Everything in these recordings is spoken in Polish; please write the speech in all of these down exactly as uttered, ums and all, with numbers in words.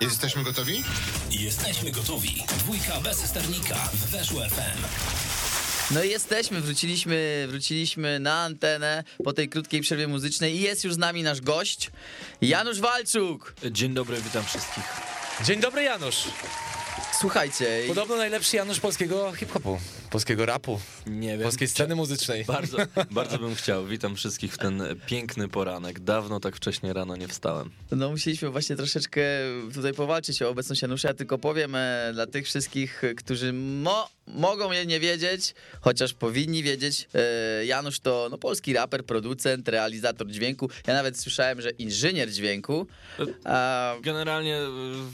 Jesteśmy gotowi? Jesteśmy gotowi. Dwójka bez sternika w Weszło F M. No i jesteśmy, wróciliśmy, wróciliśmy na antenę po tej krótkiej przerwie muzycznej i jest już z nami nasz gość, Janusz Walczuk. Dzień dobry, witam wszystkich. Dzień dobry, Janusz. Słuchajcie. Podobno najlepszy Janusz polskiego hip-hopu, polskiego rapu, nie wiem, polskiej sceny muzycznej. Bardzo, bardzo bym chciał. Witam wszystkich w ten piękny poranek. Dawno tak wcześnie rano nie wstałem. No musieliśmy właśnie troszeczkę tutaj powalczyć o obecność Janusza. Ja tylko powiem e, dla tych wszystkich, którzy mo, mogą je nie wiedzieć, chociaż powinni wiedzieć, e, Janusz to no, polski raper, producent, realizator dźwięku. Ja nawet słyszałem, że inżynier dźwięku. A... Generalnie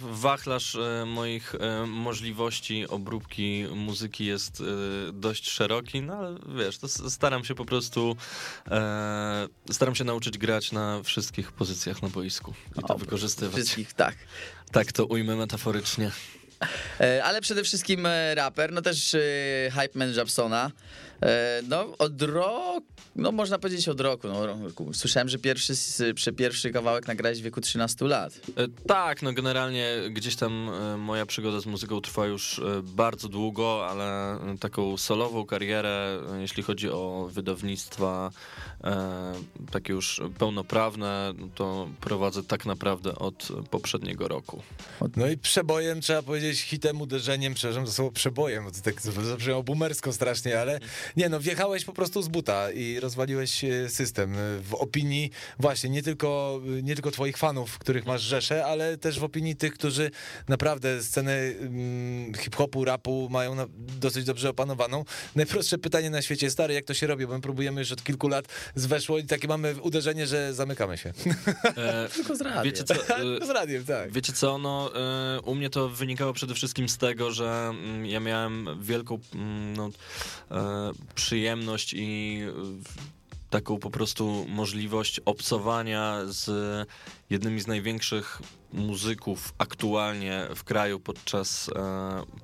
wachlarz e, moich e, możliwości obróbki muzyki jest y, dość szeroki, no ale wiesz, to staram się po prostu y, staram się nauczyć grać na wszystkich pozycjach na boisku i to o, wykorzystywać. Wszystkich, tak. Tak to ujmę metaforycznie. Ale przede wszystkim raper, no też hype man Japsona. No od roku, no można powiedzieć od roku, no, słyszałem, że pierwszy, pierwszy kawałek nagrałeś w wieku trzynastu lat. Tak, no generalnie gdzieś tam moja przygoda z muzyką trwa już bardzo długo, ale taką solową karierę, jeśli chodzi o wydawnictwa takie już pełnoprawne, to prowadzę tak naprawdę od poprzedniego roku. No i przebojem, trzeba powiedzieć, hitem, uderzeniem, przepraszam, to słowo przebojem, bo to tak zabrzmiało boomersko strasznie, ale nie, no wjechałeś po prostu z buta i rozwaliłeś system w opinii właśnie nie tylko, nie tylko twoich fanów, których masz rzeszę, ale też w opinii tych, którzy naprawdę scenę hip-hopu, rapu mają dosyć dobrze opanowaną. Najprostsze pytanie na świecie, stary, jak to się robi, bo my próbujemy już od kilku lat z Weszło i takie mamy uderzenie, że zamykamy się. E, tylko z radiem. Wiecie co, e, z radiem, tak. Wiecie co, no e, u mnie to wynikało przede wszystkim z tego, że m, ja miałem wielką m, no, e, przyjemność i taką po prostu możliwość obcowania z jednymi z największych muzyków aktualnie w kraju podczas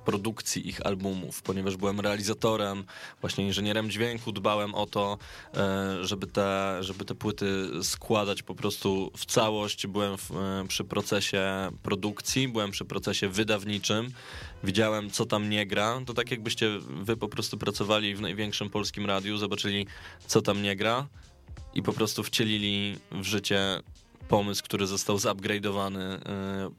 produkcji ich albumów, ponieważ byłem realizatorem, właśnie inżynierem dźwięku, dbałem o to, żeby te, żeby te płyty składać po prostu w całość, byłem w, przy procesie produkcji, byłem przy procesie wydawniczym, widziałem co tam nie gra, to tak jakbyście wy po prostu pracowali w największym polskim radiu, zobaczyli co tam nie gra i po prostu wcielili w życie pomysł, który został zupgrade'owany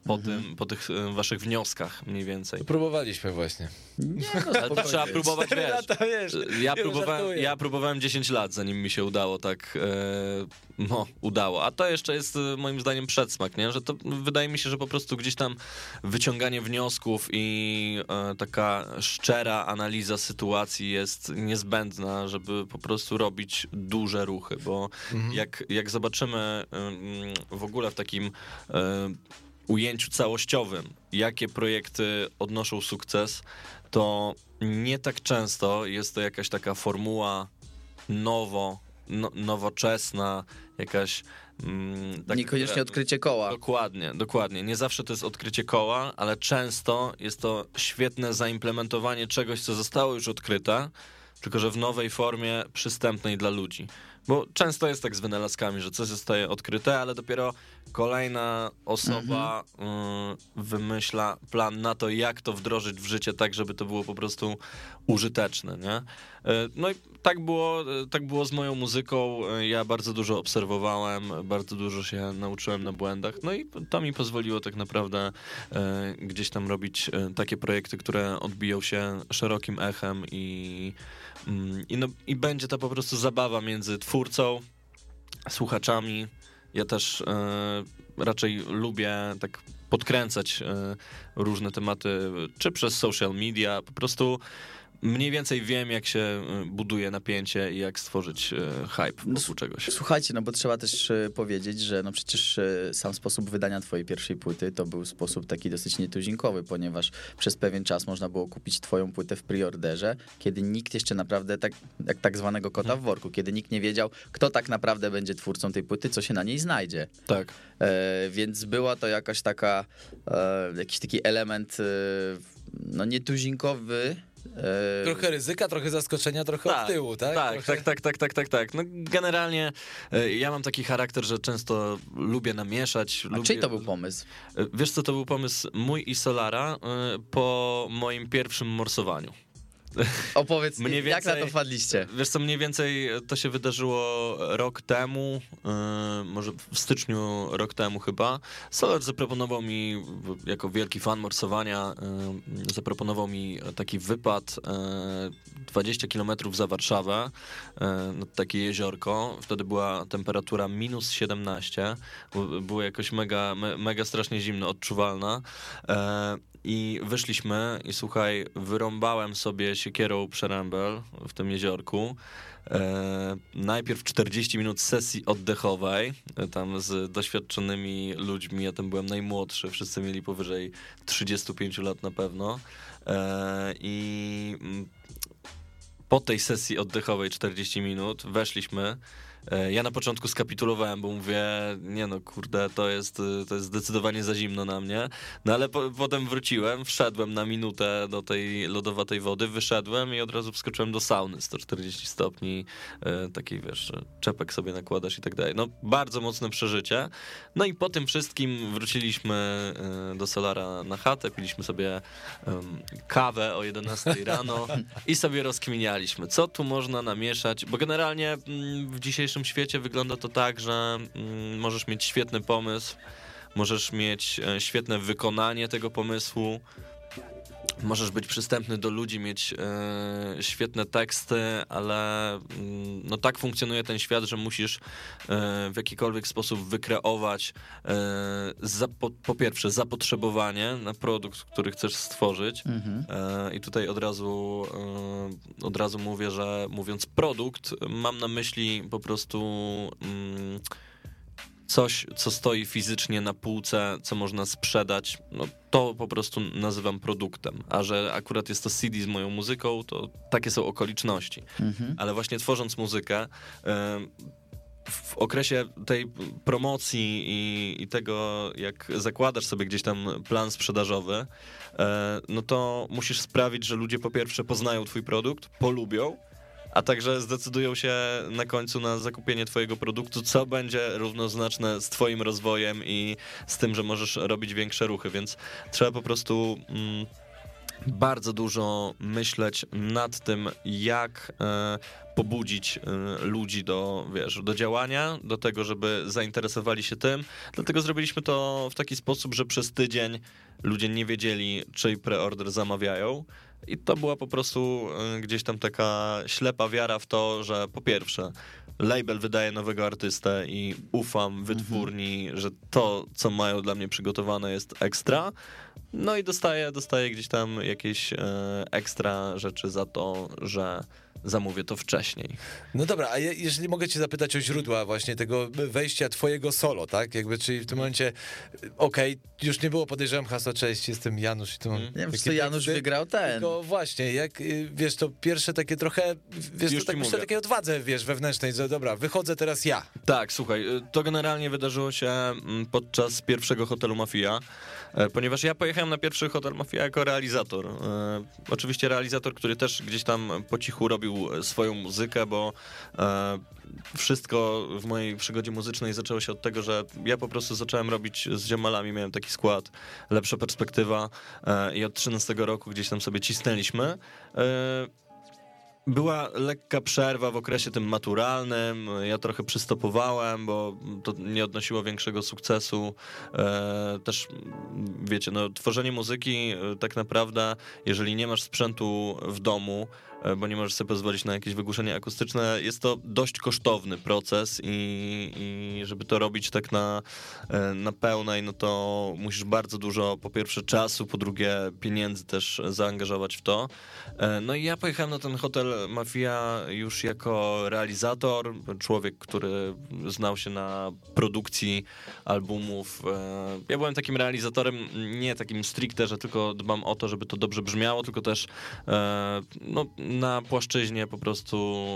po, mhm. tym, po tych waszych wnioskach mniej więcej. Próbowaliśmy właśnie. Nie, no, trzeba próbować, wiesz, lata, wiesz, ja, próbowałem, ja próbowałem dziesięć lat, zanim mi się udało tak, no, udało. A to jeszcze jest moim zdaniem przedsmak, nie? Że to wydaje mi się, że po prostu gdzieś tam wyciąganie wniosków i taka szczera analiza sytuacji jest niezbędna, żeby po prostu robić duże ruchy, bo mhm. jak, jak zobaczymy w ogóle w takim y, ujęciu całościowym, jakie projekty odnoszą sukces, to nie tak często jest to jakaś taka formuła nowo, no, nowoczesna, jakaś... Mm, tak, niekoniecznie odkrycie koła. Dokładnie, dokładnie. Nie zawsze to jest odkrycie koła, ale często jest to świetne zaimplementowanie czegoś, co zostało już odkryte, tylko że w nowej formie przystępnej dla ludzi. Bo często jest tak z wynalazkami, że coś zostaje odkryte, ale dopiero kolejna osoba mhm. wymyśla plan na to, jak to wdrożyć w życie tak, żeby to było po prostu użyteczne, nie? No i tak było, tak było z moją muzyką. Ja bardzo dużo obserwowałem, bardzo dużo się nauczyłem na błędach. No i to mi pozwoliło tak naprawdę gdzieś tam robić takie projekty, które odbiją się szerokim echem i... I, no, i będzie to po prostu zabawa między twórcą, słuchaczami. Ja też y, raczej lubię tak podkręcać y, różne tematy, czy przez social media, po prostu mniej więcej wiem, jak się buduje napięcie i jak stworzyć hype wokół czegoś. Słuchajcie, no bo trzeba też powiedzieć, że no przecież sam sposób wydania twojej pierwszej płyty to był sposób taki dosyć nietuzinkowy, ponieważ przez pewien czas można było kupić twoją płytę w preorderze, kiedy nikt jeszcze naprawdę, tak jak tak zwanego kota w worku, kiedy nikt nie wiedział, kto tak naprawdę będzie twórcą tej płyty, co się na niej znajdzie. Tak. E, więc była to jakaś taka, e, jakiś taki element, e, no nietuzinkowy, Trochę ryzyka, trochę zaskoczenia, trochę tak, od tyłu, tak? Tak, trochę... tak, tak, tak, tak, tak, tak. No generalnie ja mam taki charakter, że często lubię namieszać. A lubię... czyj to był pomysł? Wiesz co, to był pomysł mój i Solara po moim pierwszym morsowaniu. Opowiedz mi, jak na to wpadliście? Wiesz co, mniej więcej to się wydarzyło rok temu, yy, może w styczniu rok temu chyba. Solar zaproponował mi, jako wielki fan morsowania, yy, zaproponował mi taki wypad yy, dwadzieścia kilometrów za Warszawę, yy, takie jeziorko. Wtedy była temperatura minus siedemnaście, było jakoś mega, me, mega strasznie zimno, odczuwalna. Yy, I wyszliśmy i słuchaj, wyrąbałem sobie siekierą przerębel w tym jeziorku. E, najpierw czterdzieści minut sesji oddechowej, tam z doświadczonymi ludźmi, ja tam byłem najmłodszy, wszyscy mieli powyżej trzydzieści pięć lat na pewno. E, I po tej sesji oddechowej czterdzieści minut weszliśmy. Ja na początku skapitulowałem, bo mówię, nie no kurde, to jest, to jest zdecydowanie za zimno na mnie. No ale po, potem wróciłem, wszedłem na minutę do tej lodowatej wody, wyszedłem i od razu wskoczyłem do sauny, sto czterdzieści stopni, taki wiesz, czepek sobie nakładasz i tak dalej. No bardzo mocne przeżycie. No i po tym wszystkim wróciliśmy do Solara na chatę, piliśmy sobie um, kawę o jedenastej rano i sobie rozkminialiśmy, co tu można namieszać, bo generalnie w dzisiejszym W świecie wygląda to tak, że mm, możesz mieć świetny pomysł, możesz mieć e, świetne wykonanie tego pomysłu, możesz być przystępny do ludzi, mieć e, świetne teksty, ale mm, no tak funkcjonuje ten świat, że musisz e, w jakikolwiek sposób wykreować e, za, po, po pierwsze zapotrzebowanie na produkt, który chcesz stworzyć. Mhm. E, i tutaj od razu e, od razu mówię, że mówiąc produkt, mam na myśli po prostu mm, coś, co stoi fizycznie na półce, co można sprzedać, no to po prostu nazywam produktem. A że akurat jest to C D z moją muzyką, to takie są okoliczności. Mhm. Ale właśnie tworząc muzykę, w okresie tej promocji i, i tego, jak zakładasz sobie gdzieś tam plan sprzedażowy, no to musisz sprawić, że ludzie po pierwsze poznają twój produkt, polubią, a także zdecydują się na końcu na zakupienie twojego produktu, co będzie równoznaczne z twoim rozwojem i z tym, że możesz robić większe ruchy, więc trzeba po prostu mm, bardzo dużo myśleć nad tym, jak y, pobudzić y, ludzi do, wiesz, do działania, do tego, żeby zainteresowali się tym, dlatego zrobiliśmy to w taki sposób, że przez tydzień ludzie nie wiedzieli, czyj preorder zamawiają. I to była po prostu gdzieś tam taka ślepa wiara w to, że po pierwsze label wydaje nowego artystę i ufam wytwórni, mhm. że to, co mają dla mnie przygotowane, jest ekstra. No i dostaję, dostaję gdzieś tam jakieś e, ekstra rzeczy za to, że zamówię to wcześniej. No dobra, a jeżeli mogę cię zapytać o źródła właśnie tego wejścia twojego solo, tak? Jakby, czyli w tym momencie, okej, okay, już nie było, podejrzewam, hasła cześć, jestem Janusz i tu mam... Nie wiem, Janusz wygrał ten. No właśnie, jak, wiesz, to pierwsze takie trochę, wiesz, już to tak myślę, mówię. Takiej odwadze, wiesz, wewnętrznej, że dobra, wychodzę teraz ja. Tak, słuchaj, to generalnie wydarzyło się podczas pierwszego Hotelu Mafia, ponieważ ja pojechałem na pierwszy Hotel Mafia jako realizator. Oczywiście realizator, który też gdzieś tam po cichu robił swoją muzykę, bo e, wszystko w mojej przygodzie muzycznej zaczęło się od tego, że ja po prostu zacząłem robić z ziomalami, miałem taki skład, Lepsza Perspektywa e, i od trzynastego roku gdzieś tam sobie cisnęliśmy. E, Była lekka przerwa w okresie tym maturalnym, ja trochę przystopowałem, bo to nie odnosiło większego sukcesu. E, też, wiecie, no tworzenie muzyki tak naprawdę, jeżeli nie masz sprzętu w domu, bo nie możesz sobie pozwolić na jakieś wygłuszenie akustyczne, jest to dość kosztowny proces i, i żeby to robić tak na, na pełnej, no to musisz bardzo dużo, po pierwsze czasu, po drugie pieniędzy też zaangażować w to. No i ja pojechałem na ten Hotel Mafia już jako realizator, człowiek, który znał się na produkcji albumów. Ja byłem takim realizatorem, nie takim stricte, że tylko dbam o to, żeby to dobrze brzmiało, tylko też no na płaszczyźnie po prostu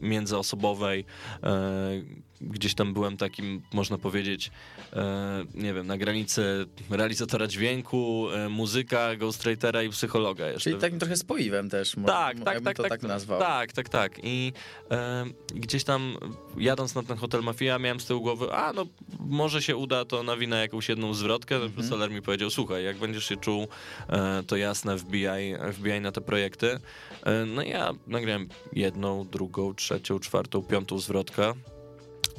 międzyosobowej, yy... gdzieś tam byłem takim, można powiedzieć, e, nie wiem, na granicy realizatora dźwięku, e, muzyka, ghostwritera i psychologa jeszcze. Czyli takim trochę spoiwem też, może, tak, tak, ja bym tak, to tak, tak nazwał. Tak, tak, tak. I e, gdzieś tam jadąc na ten Hotel Mafia miałem z tyłu głowy, a no może się uda, to nawinę jakąś jedną zwrotkę. Mhm. Solar mi powiedział, słuchaj, jak będziesz się czuł, e, to jasne, wbijaj na te projekty. E, no ja nagrałem jedną, drugą, trzecią, czwartą, piątą zwrotkę.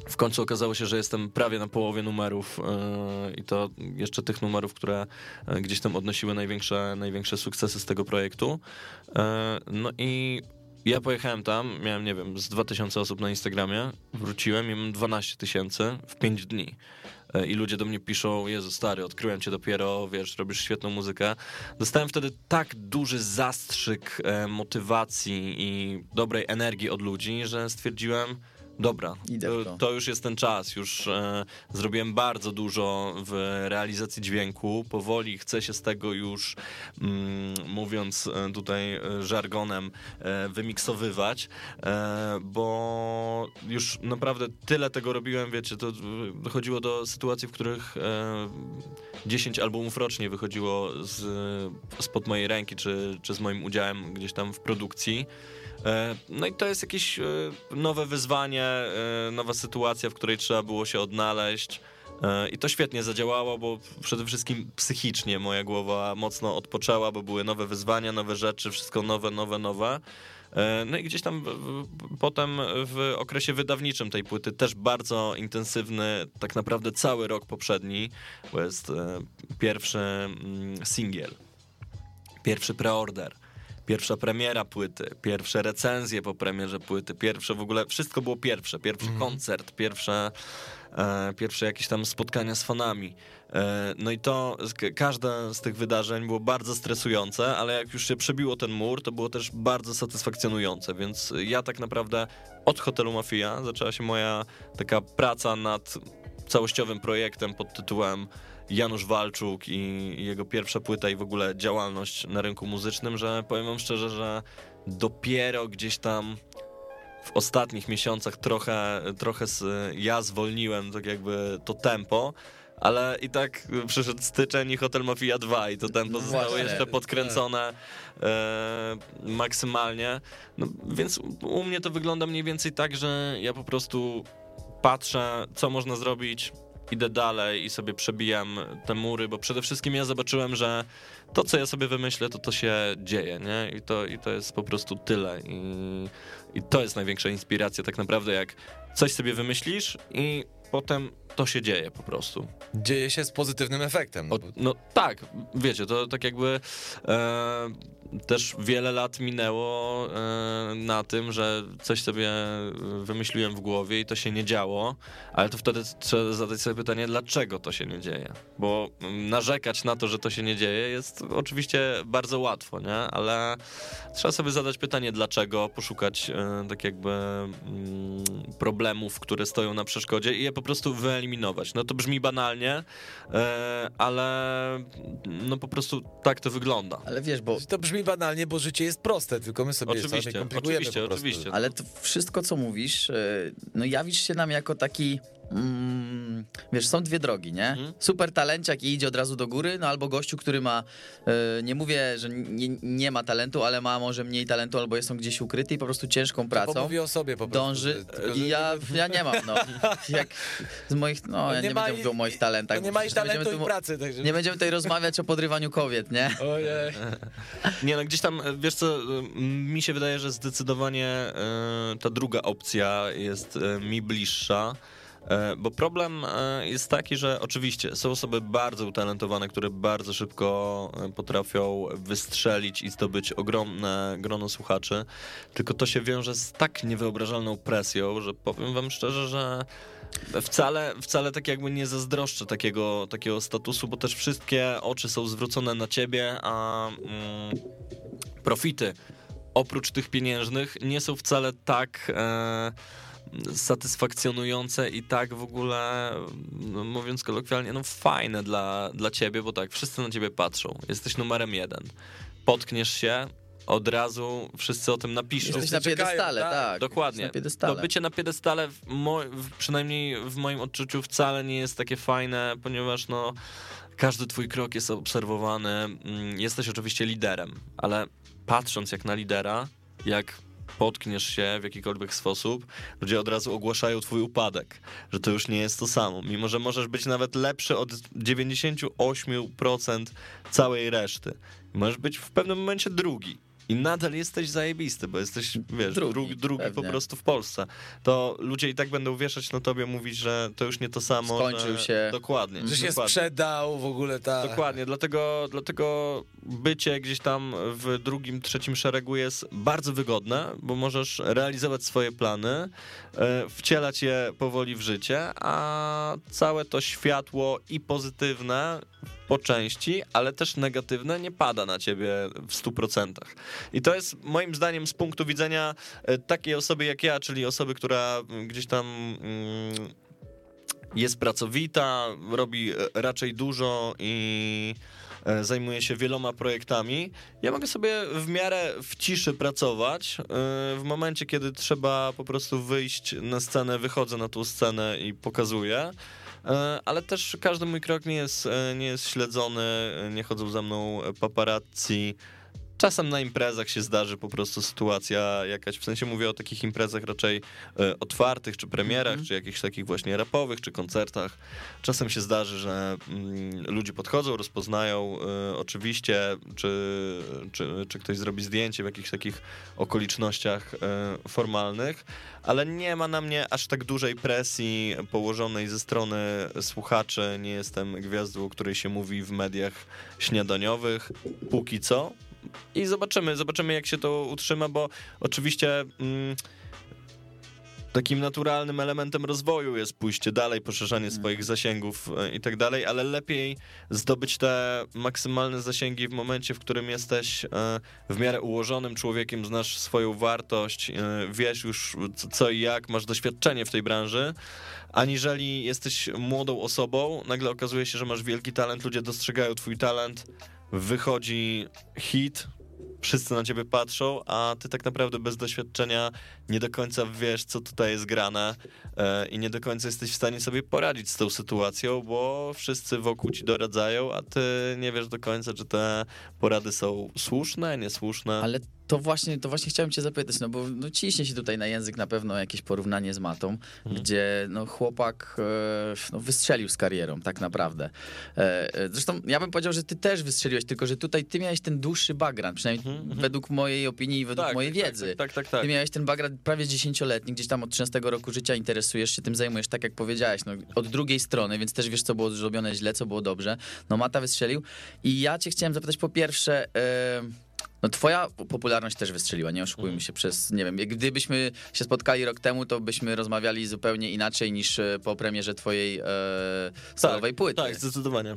W końcu okazało się, że jestem prawie na połowie numerów yy, i to jeszcze tych numerów, które gdzieś tam odnosiły największe, największe sukcesy z tego projektu. Yy, no i ja pojechałem tam, miałem, nie wiem, z dwa tysiące osób na Instagramie, wróciłem i mam dwanaście tysięcy w pięć dni. I ludzie do mnie piszą, Jezu stary, odkryłem cię dopiero, wiesz, robisz świetną muzykę. Dostałem wtedy tak duży zastrzyk e, motywacji i dobrej energii od ludzi, że stwierdziłem, dobra, to, to już jest ten czas, już e, zrobiłem bardzo dużo w realizacji dźwięku, powoli chcę się z tego już, mm, mówiąc tutaj żargonem, e, wymiksowywać, e, bo już naprawdę tyle tego robiłem, wiecie, to dochodziło do sytuacji, w których e, dziesięć albumów rocznie wychodziło z, spod mojej ręki, czy, czy z moim udziałem gdzieś tam w produkcji. No i to jest jakieś nowe wyzwanie, nowa sytuacja, w której trzeba było się odnaleźć i to świetnie zadziałało, bo przede wszystkim psychicznie moja głowa mocno odpoczęła, bo były nowe wyzwania, nowe rzeczy, wszystko nowe, nowe, nowe. No i gdzieś tam potem w okresie wydawniczym tej płyty też bardzo intensywny, tak naprawdę cały rok poprzedni, bo jest pierwszy singiel, pierwszy preorder. Pierwsza premiera płyty, pierwsze recenzje po premierze płyty, pierwsze w ogóle, wszystko było pierwsze, pierwszy mm. koncert, pierwsze, e, pierwsze jakieś tam spotkania z fanami. E, no i to, każde z tych wydarzeń było bardzo stresujące, ale jak już się przebiło ten mur, to było też bardzo satysfakcjonujące, więc ja tak naprawdę od Hotelu Mafia zaczęła się moja taka praca nad całościowym projektem pod tytułem Janusz Walczuk i jego pierwsza płyta i w ogóle działalność na rynku muzycznym, że powiem wam szczerze, że dopiero gdzieś tam w ostatnich miesiącach trochę, trochę ja zwolniłem tak jakby to tempo, ale i tak przyszedł styczeń i Hotel Mafia dwa i to tempo zostało jeszcze podkręcone e, maksymalnie, no, więc u mnie to wygląda mniej więcej tak, że ja po prostu patrzę, co można zrobić, idę dalej i sobie przebijam te mury, bo przede wszystkim ja zobaczyłem, że to, co ja sobie wymyślę, to to się dzieje, nie? I to, i to jest po prostu tyle. I, i to jest największa inspiracja tak naprawdę, jak coś sobie wymyślisz i potem to się dzieje po prostu. Dzieje się z pozytywnym efektem. O, no tak, wiecie, to tak jakby e, też wiele lat minęło e, na tym, że coś sobie wymyśliłem w głowie i to się nie działo, ale to wtedy trzeba zadać sobie pytanie, dlaczego to się nie dzieje? Bo narzekać na to, że to się nie dzieje, jest oczywiście bardzo łatwo, nie? Ale trzeba sobie zadać pytanie, dlaczego, poszukać e, tak jakby m, problemów, które stoją na przeszkodzie i je po prostu wyeliminować. No to brzmi banalnie, yy, ale no po prostu tak to wygląda. Ale wiesz, bo to brzmi banalnie, bo życie jest proste, tylko my sobie oczywiście, je komplikujemy oczywiście, po prostu. Oczywiście. Ale to wszystko, co mówisz, no jawisz się nam jako taki, mm, wiesz, są dwie drogi, nie? Mhm. Super talenciak i idzie od razu do góry, no albo gościu, który ma, yy, nie mówię, że nie, nie ma talentu, ale ma może mniej talentu, albo jest on gdzieś ukryty i po prostu ciężką pracą. To mówi o sobie po prostu. Dąży, yy, ja, ja nie mam, no. Jak z moich, no, no ja nie, nie będę i, mówił o moich talentach. No nie ma i talentu tu, i pracy. Tak, żeby... Nie będziemy tutaj rozmawiać o podrywaniu kobiet, nie? Ojej. Nie, no gdzieś tam, wiesz co, mi się wydaje, że zdecydowanie yy, ta druga opcja jest yy, mi bliższa. Bo problem jest taki, że oczywiście są osoby bardzo utalentowane, które bardzo szybko potrafią wystrzelić i zdobyć ogromne grono słuchaczy, tylko to się wiąże z tak niewyobrażalną presją, że powiem wam szczerze, że wcale, wcale tak jakby nie zazdroszczę takiego, takiego statusu, bo też wszystkie oczy są zwrócone na ciebie, a mm, profity oprócz tych pieniężnych nie są wcale tak... E, satysfakcjonujące i tak w ogóle, no mówiąc kolokwialnie, no fajne dla, dla ciebie, bo tak, wszyscy na ciebie patrzą, jesteś numerem jeden, potkniesz się, od razu wszyscy o tym napiszą. Jesteś na piedestale, tak. tak. Dokładnie. To bycie na piedestale, w moj, w, przynajmniej w moim odczuciu, wcale nie jest takie fajne, ponieważ no, każdy twój krok jest obserwowany. Jesteś oczywiście liderem, ale patrząc jak na lidera, jak potkniesz się w jakikolwiek sposób, ludzie od razu ogłaszają twój upadek, że to już nie jest to samo, mimo że możesz być nawet lepszy od dziewięćdziesiąt osiem procent całej reszty. Możesz być w pewnym momencie drugi i nadal jesteś zajebisty, bo jesteś, wiesz, drugi, drugi, drugi po prostu w Polsce. To ludzie i tak będą wieszać na tobie, mówić, że to już nie to samo. Skończył że, się. Dokładnie. Że się dokładnie. sprzedał w ogóle, tak. Dokładnie, dlatego, dlatego bycie gdzieś tam w drugim, trzecim szeregu jest bardzo wygodne, bo możesz realizować swoje plany, wcielać je powoli w życie, a całe to światło i pozytywne po części, ale też negatywne nie pada na ciebie w stu procentach. I to jest moim zdaniem z punktu widzenia takiej osoby jak ja, czyli osoby, która gdzieś tam jest pracowita, robi raczej dużo i zajmuje się wieloma projektami. Ja mogę sobie w miarę w ciszy pracować. W momencie, kiedy trzeba po prostu wyjść na scenę, wychodzę na tą scenę i pokazuję. Ale też każdy mój krok nie jest, nie jest śledzony, nie chodzą za mną paparazzi. Czasem na imprezach się zdarzy po prostu sytuacja jakaś, w sensie mówię o takich imprezach raczej y, otwartych, czy premierach, mm. czy jakichś takich właśnie rapowych, czy koncertach. Czasem się zdarzy, że y, ludzie podchodzą, rozpoznają y, oczywiście, czy, czy, czy ktoś zrobi zdjęcie w jakichś takich okolicznościach y, formalnych, ale nie ma na mnie aż tak dużej presji położonej ze strony słuchaczy. Nie jestem gwiazdą, o której się mówi w mediach śniadaniowych, póki co. I zobaczymy, zobaczymy jak się to utrzyma, bo oczywiście mm, takim naturalnym elementem rozwoju jest pójście dalej, poszerzanie hmm. swoich zasięgów i tak dalej, ale lepiej zdobyć te maksymalne zasięgi w momencie, w którym jesteś w miarę ułożonym człowiekiem, znasz swoją wartość, wiesz już co i jak, masz doświadczenie w tej branży, aniżeli jesteś młodą osobą, nagle okazuje się, że masz wielki talent, ludzie dostrzegają twój talent, wychodzi hit, wszyscy na ciebie patrzą, a ty tak naprawdę bez doświadczenia nie do końca wiesz, co tutaj jest grane yy, i nie do końca jesteś w stanie sobie poradzić z tą sytuacją, bo wszyscy wokół ci doradzają, a ty nie wiesz do końca, czy te porady są słuszne, niesłuszne. Ale to właśnie, to właśnie chciałem cię zapytać, no bo no, ciśnie się tutaj na język na pewno jakieś porównanie z Matą, hmm. gdzie no, chłopak e, no, wystrzelił z karierą tak naprawdę. E, zresztą ja bym powiedział, że ty też wystrzeliłeś, tylko że tutaj ty miałeś ten dłuższy background, przynajmniej hmm. według mojej opinii i według tak, mojej tak, wiedzy. Tak, tak, tak, tak. Ty miałeś ten background prawie dziesięcioletni, gdzieś tam od trzynastego roku życia interesujesz się tym, zajmujesz, tak jak powiedziałeś, no, od drugiej strony, więc też wiesz, co było zrobione źle, co było dobrze. No Mata wystrzelił i ja cię chciałem zapytać po pierwsze... E, No twoja popularność też wystrzeliła, nie oszukujmy się, przez, nie wiem, gdybyśmy się spotkali rok temu, to byśmy rozmawiali zupełnie inaczej niż po premierze twojej e, solowej tak, płyty. Tak, zdecydowanie.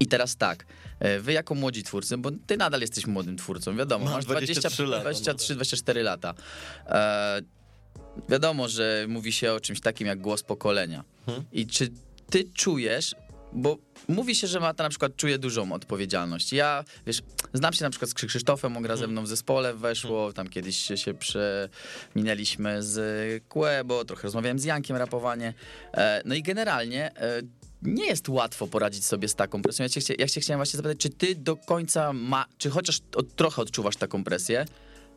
I teraz tak, wy jako młodzi twórcy, bo ty nadal jesteś młodym twórcą, wiadomo, masz dwadzieścia trzy dwadzieścia cztery lata. E, wiadomo, że mówi się o czymś takim jak głos pokolenia. Hmm? I czy ty czujesz... Bo mówi się, że Mata na przykład czuje dużą odpowiedzialność. Ja, wiesz, znam się na przykład z Krzysztofem, on gra ze mną w zespole, weszło, tam kiedyś się przeminęliśmy z Kłebo, trochę rozmawiałem z Jankiem, rapowanie. No i generalnie nie jest łatwo poradzić sobie z taką presją. Ja cię, ja cię chciałem właśnie zapytać, czy ty do końca ma, czy chociaż od, trochę odczuwasz taką presję?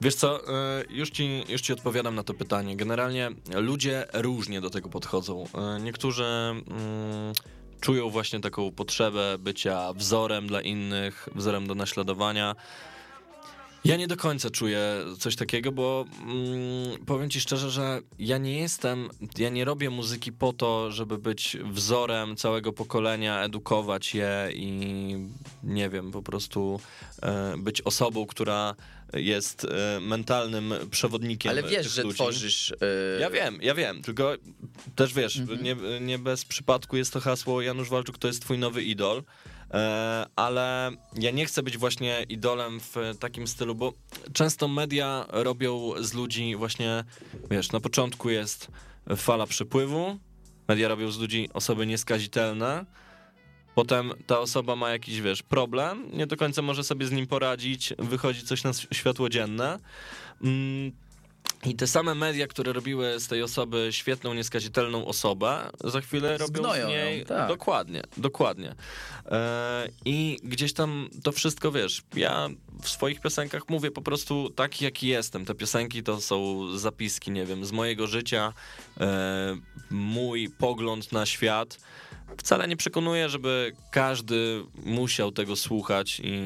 Wiesz co, już ci, już ci odpowiadam na to pytanie. Generalnie ludzie różnie do tego podchodzą. Niektórzy... Mm, czują właśnie taką potrzebę bycia wzorem dla innych, wzorem do naśladowania. Ja nie do końca czuję coś takiego, bo mm, powiem ci szczerze, że ja nie jestem, ja nie robię muzyki po to, żeby być wzorem całego pokolenia, edukować je i nie wiem, po prostu y, być osobą, która jest y, mentalnym przewodnikiem. Ale wiesz, że ludzi. Tworzysz... Y... Ja wiem, ja wiem, tylko też wiesz, mhm. nie, nie bez przypadku jest to hasło Janusz Walczuk, to jest twój nowy idol. Ale ja nie chcę być właśnie idolem w takim stylu, bo często media robią z ludzi właśnie, wiesz, na początku jest fala przepływu, media robią z ludzi osoby nieskazitelne, Potem ta osoba ma jakiś, wiesz, problem, nie do końca może sobie z nim poradzić, wychodzi coś na światło dzienne. Mm. I te same media, które robiły z tej osoby świetną, nieskazitelną osobę, za chwilę robią Zgnoją z niej... Ją, tak. Dokładnie, dokładnie. Yy, I gdzieś tam to wszystko, wiesz, ja w swoich piosenkach mówię po prostu taki, jaki jestem. Te piosenki to są zapiski, nie wiem, z mojego życia, yy, mój pogląd na świat. Wcale nie przekonuje, żeby każdy musiał tego słuchać i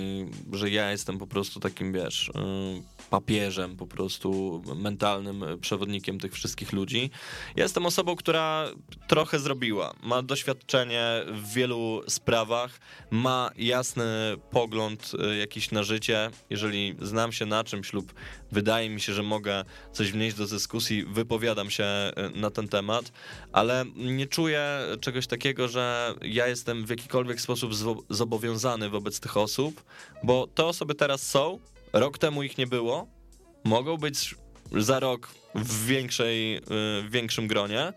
że ja jestem po prostu takim, wiesz... Yy, papieżem, po prostu mentalnym przewodnikiem tych wszystkich ludzi. Jestem osobą, która trochę zrobiła, ma doświadczenie w wielu sprawach, ma jasny pogląd jakiś na życie. Jeżeli znam się na czymś lub wydaje mi się, że mogę coś wnieść do dyskusji, wypowiadam się na ten temat, ale nie czuję czegoś takiego, że ja jestem w jakikolwiek sposób zobowiązany wobec tych osób, bo te osoby teraz są, rok temu ich nie było, mogą być za rok w większej, w większym gronie,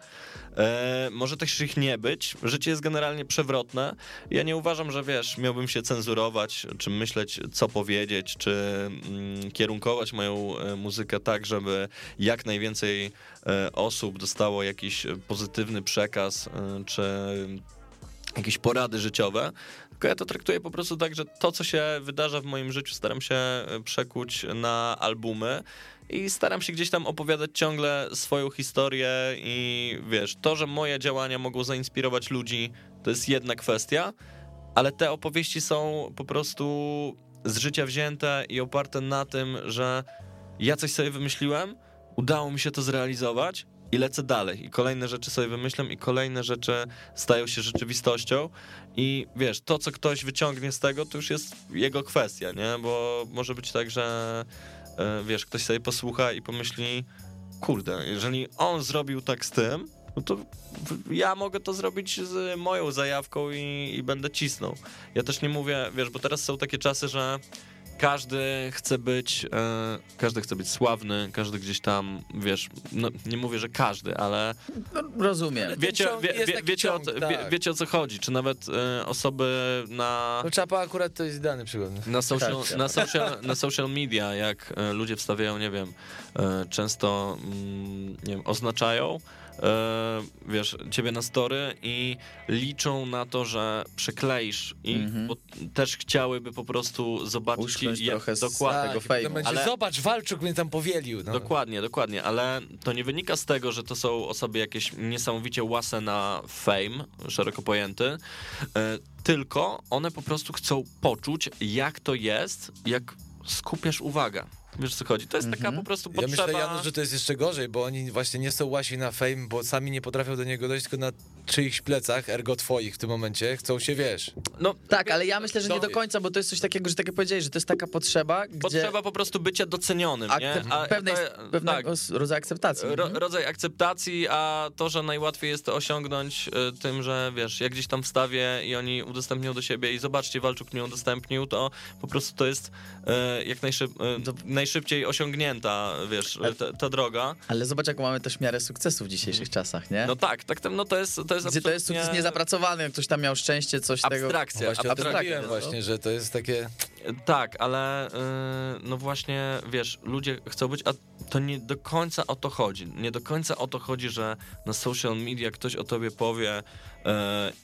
e, może też ich nie być, życie jest generalnie przewrotne, ja nie uważam, że wiesz, miałbym się cenzurować, czy myśleć, co powiedzieć, czy mm, kierunkować moją muzykę tak, żeby jak najwięcej e, osób dostało jakiś pozytywny przekaz, e, czy jakieś porady życiowe. Ja to traktuję po prostu tak, że to, co się wydarza w moim życiu, staram się przekuć na albumy i staram się gdzieś tam opowiadać ciągle swoją historię i wiesz, to, że moje działania mogą zainspirować ludzi, to jest jedna kwestia, ale te opowieści są po prostu z życia wzięte i oparte na tym, że ja coś sobie wymyśliłem, udało mi się to zrealizować i lecę dalej, i kolejne rzeczy sobie wymyślam, i kolejne rzeczy stają się rzeczywistością. I wiesz, to, co ktoś wyciągnie z tego, to już jest jego kwestia, nie? Bo może być tak, że wiesz, ktoś sobie posłucha i pomyśli, kurde, jeżeli on zrobił tak z tym, no to ja mogę to zrobić z moją zajawką i, i będę cisnął. Ja też nie mówię, wiesz, bo teraz są takie czasy, że Każdy chce być, yy, każdy chce być sławny, każdy gdzieś tam, wiesz, no, nie mówię, że każdy, ale... No, rozumiem. Wiecie, wie, wie, wie, wiecie, ciąg, o, tak. wie, wiecie o co chodzi, czy nawet yy, osoby na... No, Czapa akurat to jest dany przykład. Na social, tak, na social, na social media, jak y, ludzie wstawiają, nie wiem, y, często, y, nie wiem, oznaczają, Yy, wiesz, ciebie na story i liczą na to, że przekleisz i mm-hmm. bo też chciałyby po prostu zobaczyć jak, dokładnie tego, ale zobacz, Walczuk mnie tam powielił, no. Dokładnie, dokładnie, ale to nie wynika z tego, że to są osoby jakieś niesamowicie łase na fame, szeroko pojęty, yy, tylko one po prostu chcą poczuć, jak to jest, jak skupiasz uwagę. Wiesz, co chodzi? To jest taka mm-hmm. po prostu potrzeba... Ja myślę, Janusz, że to jest jeszcze gorzej, bo oni właśnie nie są łasi na fame, bo sami nie potrafią do niego dojść, tylko na czyichś plecach, ergo twoich w tym momencie, chcą się, wiesz... No tak, ale ja myślę, że nie do końca, bo to jest coś takiego, że tak jak powiedziałeś, że to jest taka potrzeba, gdzie... Potrzeba po prostu bycia docenionym, nie? A, pewnej, a, pewnego tak, rodzaju akceptacji. Ro, rodzaj akceptacji, a to, że najłatwiej jest to osiągnąć y, tym, że wiesz, ja gdzieś tam wstawię i oni udostępnią do siebie i zobaczcie, Walczuk mnie udostępnił, to po prostu to jest y, jak najszybciej... Y, najszybciej osiągnięta, wiesz, ta, ta droga. Ale zobacz, jaką mamy też miarę sukcesu w dzisiejszych czasach, nie? No tak, tak no to jest... To jest, gdzie to jest sukces niezapracowany, jak ktoś tam miał szczęście, coś abstrakcja, tego... Abstrakcja. Właśnie abstrakcja, to właśnie, że to jest takie... Tak, ale yy, no właśnie, wiesz, ludzie chcą być, a to nie do końca o to chodzi. Nie do końca o to chodzi, że na social media ktoś o tobie powie yy,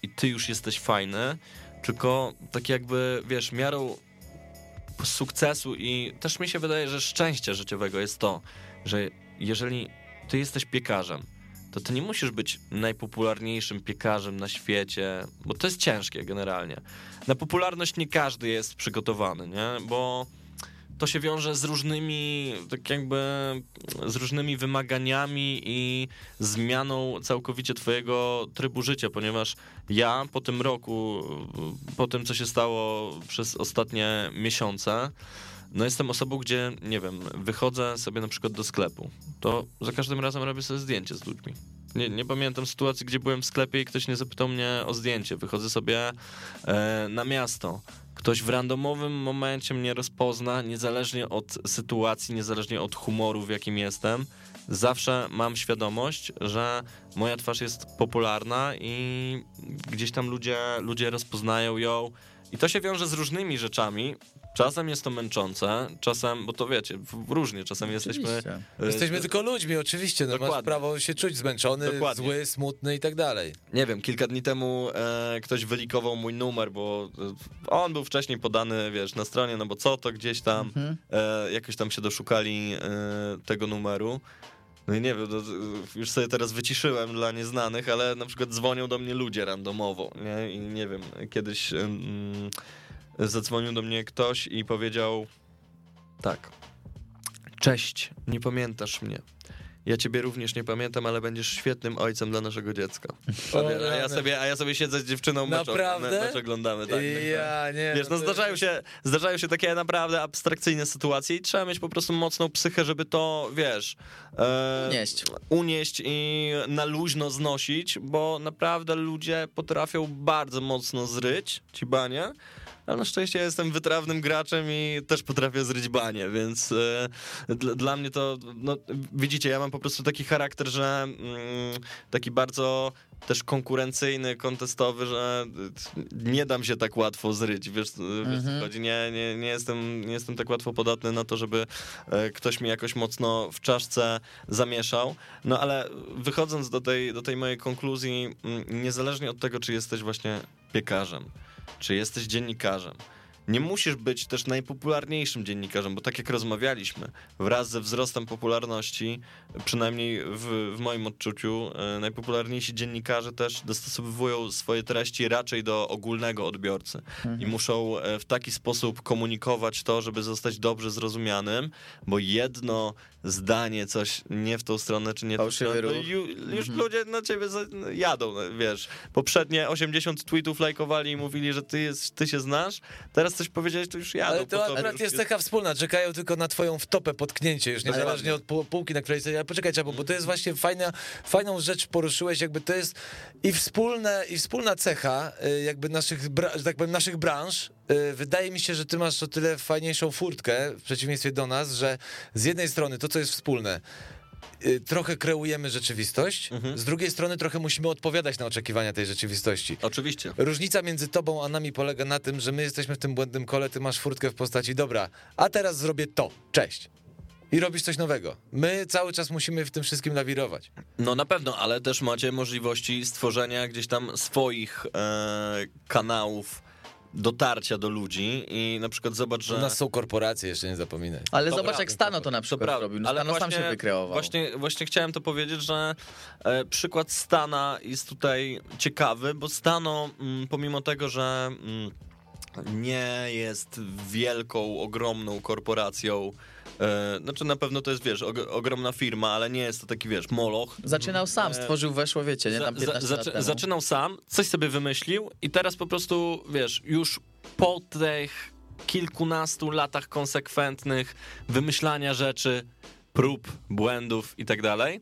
i ty już jesteś fajny, tylko tak jakby, wiesz, miarą sukcesu i też mi się wydaje, że szczęście życiowego jest to, że jeżeli ty jesteś piekarzem, to ty nie musisz być najpopularniejszym piekarzem na świecie, bo to jest ciężkie generalnie. Na popularność nie każdy jest przygotowany, nie? Bo to się wiąże z różnymi, tak jakby, z różnymi wymaganiami i zmianą całkowicie twojego trybu życia, ponieważ ja po tym roku, po tym, co się stało przez ostatnie miesiące, no jestem osobą, gdzie, nie wiem, wychodzę sobie na przykład do sklepu, to za każdym razem robię sobie zdjęcie z ludźmi. Nie, nie pamiętam sytuacji, gdzie byłem w sklepie i ktoś nie zapytał mnie o zdjęcie. Wychodzę sobie e, na miasto. ktoś w randomowym momencie mnie rozpozna, niezależnie od sytuacji, niezależnie od humoru, w jakim jestem, zawsze mam świadomość, że moja twarz jest popularna i gdzieś tam ludzie, ludzie rozpoznają ją. I to się wiąże z różnymi rzeczami. Czasem jest to męczące, czasem, bo to wiecie, różnie, czasem oczywiście. jesteśmy... Jesteśmy tylko ludźmi, oczywiście, no masz prawo się czuć zmęczony, dokładnie, zły, smutny i tak dalej. Nie wiem, kilka dni temu e, ktoś wylikował mój numer, bo on był wcześniej podany, wiesz, na stronie, no bo co to gdzieś tam, mhm. e, jakoś tam się doszukali e, tego numeru. No i nie wiem, już sobie teraz wyciszyłem dla nieznanych, ale na przykład dzwonią do mnie ludzie randomowo, nie? I nie wiem, kiedyś... Mm, zadzwonił do mnie ktoś i powiedział tak: cześć, nie pamiętasz mnie, ja ciebie również nie pamiętam, ale będziesz świetnym ojcem dla naszego dziecka. O, a, ja sobie, a ja sobie siedzę z dziewczyną, mecz, mecz oglądamy. Tak, ja, tak. Nie, wiesz, no zdarzają się, zdarzają się takie naprawdę abstrakcyjne sytuacje i trzeba mieć po prostu mocną psychę, żeby to, wiesz, e, unieść. unieść i na luźno znosić, bo naprawdę ludzie potrafią bardzo mocno zryć ci banie. Ale na szczęście ja jestem wytrawnym graczem i też potrafię zryć banie, więc yy, d- dla mnie to, no, widzicie, ja mam po prostu taki charakter, że yy, taki bardzo też konkurencyjny, kontestowy, że nie dam się tak łatwo zryć, wiesz, mhm. wiesz co chodzi, nie, nie, nie, jestem, nie jestem tak łatwo podatny na to, żeby ktoś mi jakoś mocno w czaszce zamieszał. No ale wychodząc do tej, do tej mojej konkluzji, niezależnie od tego, czy jesteś właśnie piekarzem, czy jesteś dziennikarzem, nie musisz być też najpopularniejszym dziennikarzem, bo tak jak rozmawialiśmy, wraz ze wzrostem popularności, przynajmniej w, w moim odczuciu, najpopularniejsi dziennikarze też dostosowują swoje treści raczej do ogólnego odbiorcy mhm. i muszą w taki sposób komunikować to, żeby zostać dobrze zrozumianym, bo jedno zdanie, coś nie w tą stronę, czy nie w tą stronę, to już, już mhm. ludzie na ciebie jadą, wiesz. Poprzednie osiemdziesiąt tweetów lajkowali i mówili, że ty, jest, ty się znasz, teraz coś powiedziałeś, to już jadą. Ale to akurat jest, jest cecha wspólna, czekają tylko na twoją wtopę potknięcie, już niezależnie od półki, na której... Ale poczekaj, bo, bo to jest właśnie fajna, fajną rzecz poruszyłeś, jakby to jest i wspólne, i wspólna cecha jakby naszych, że tak powiem, naszych branż. Wydaje mi się, że ty masz o tyle fajniejszą furtkę, w przeciwieństwie do nas, że z jednej strony to, co jest wspólne, trochę kreujemy rzeczywistość, mhm. z drugiej strony trochę musimy odpowiadać na oczekiwania tej rzeczywistości. Oczywiście. Różnica między tobą a nami polega na tym, że my jesteśmy w tym błędnym kole, ty masz furtkę w postaci dobra, a teraz zrobię to, cześć. I robisz coś nowego. My cały czas musimy w tym wszystkim lawirować. No na pewno, ale też macie możliwości stworzenia gdzieś tam swoich e, kanałów dotarcia do ludzi i na przykład zobacz, że... U nas są korporacje, jeszcze nie zapominaj. Ale to zobacz, prawda, jak Stano to na przykład to robił, no ale Stano sam się wykreował. Właśnie, właśnie chciałem to powiedzieć, że e, przykład Stana jest tutaj ciekawy, bo Stano m, pomimo tego, że m, nie jest wielką, ogromną korporacją, znaczy na pewno to jest, wiesz, ogromna firma, ale nie jest to taki, wiesz, moloch. Zaczynał sam, stworzył Weszło, wiecie, nie? Tam piętnaście za, za, lat temu. Zaczynał sam, coś sobie wymyślił i teraz po prostu, wiesz, już po tych kilkunastu latach konsekwentnych wymyślania rzeczy, prób, błędów i tak dalej,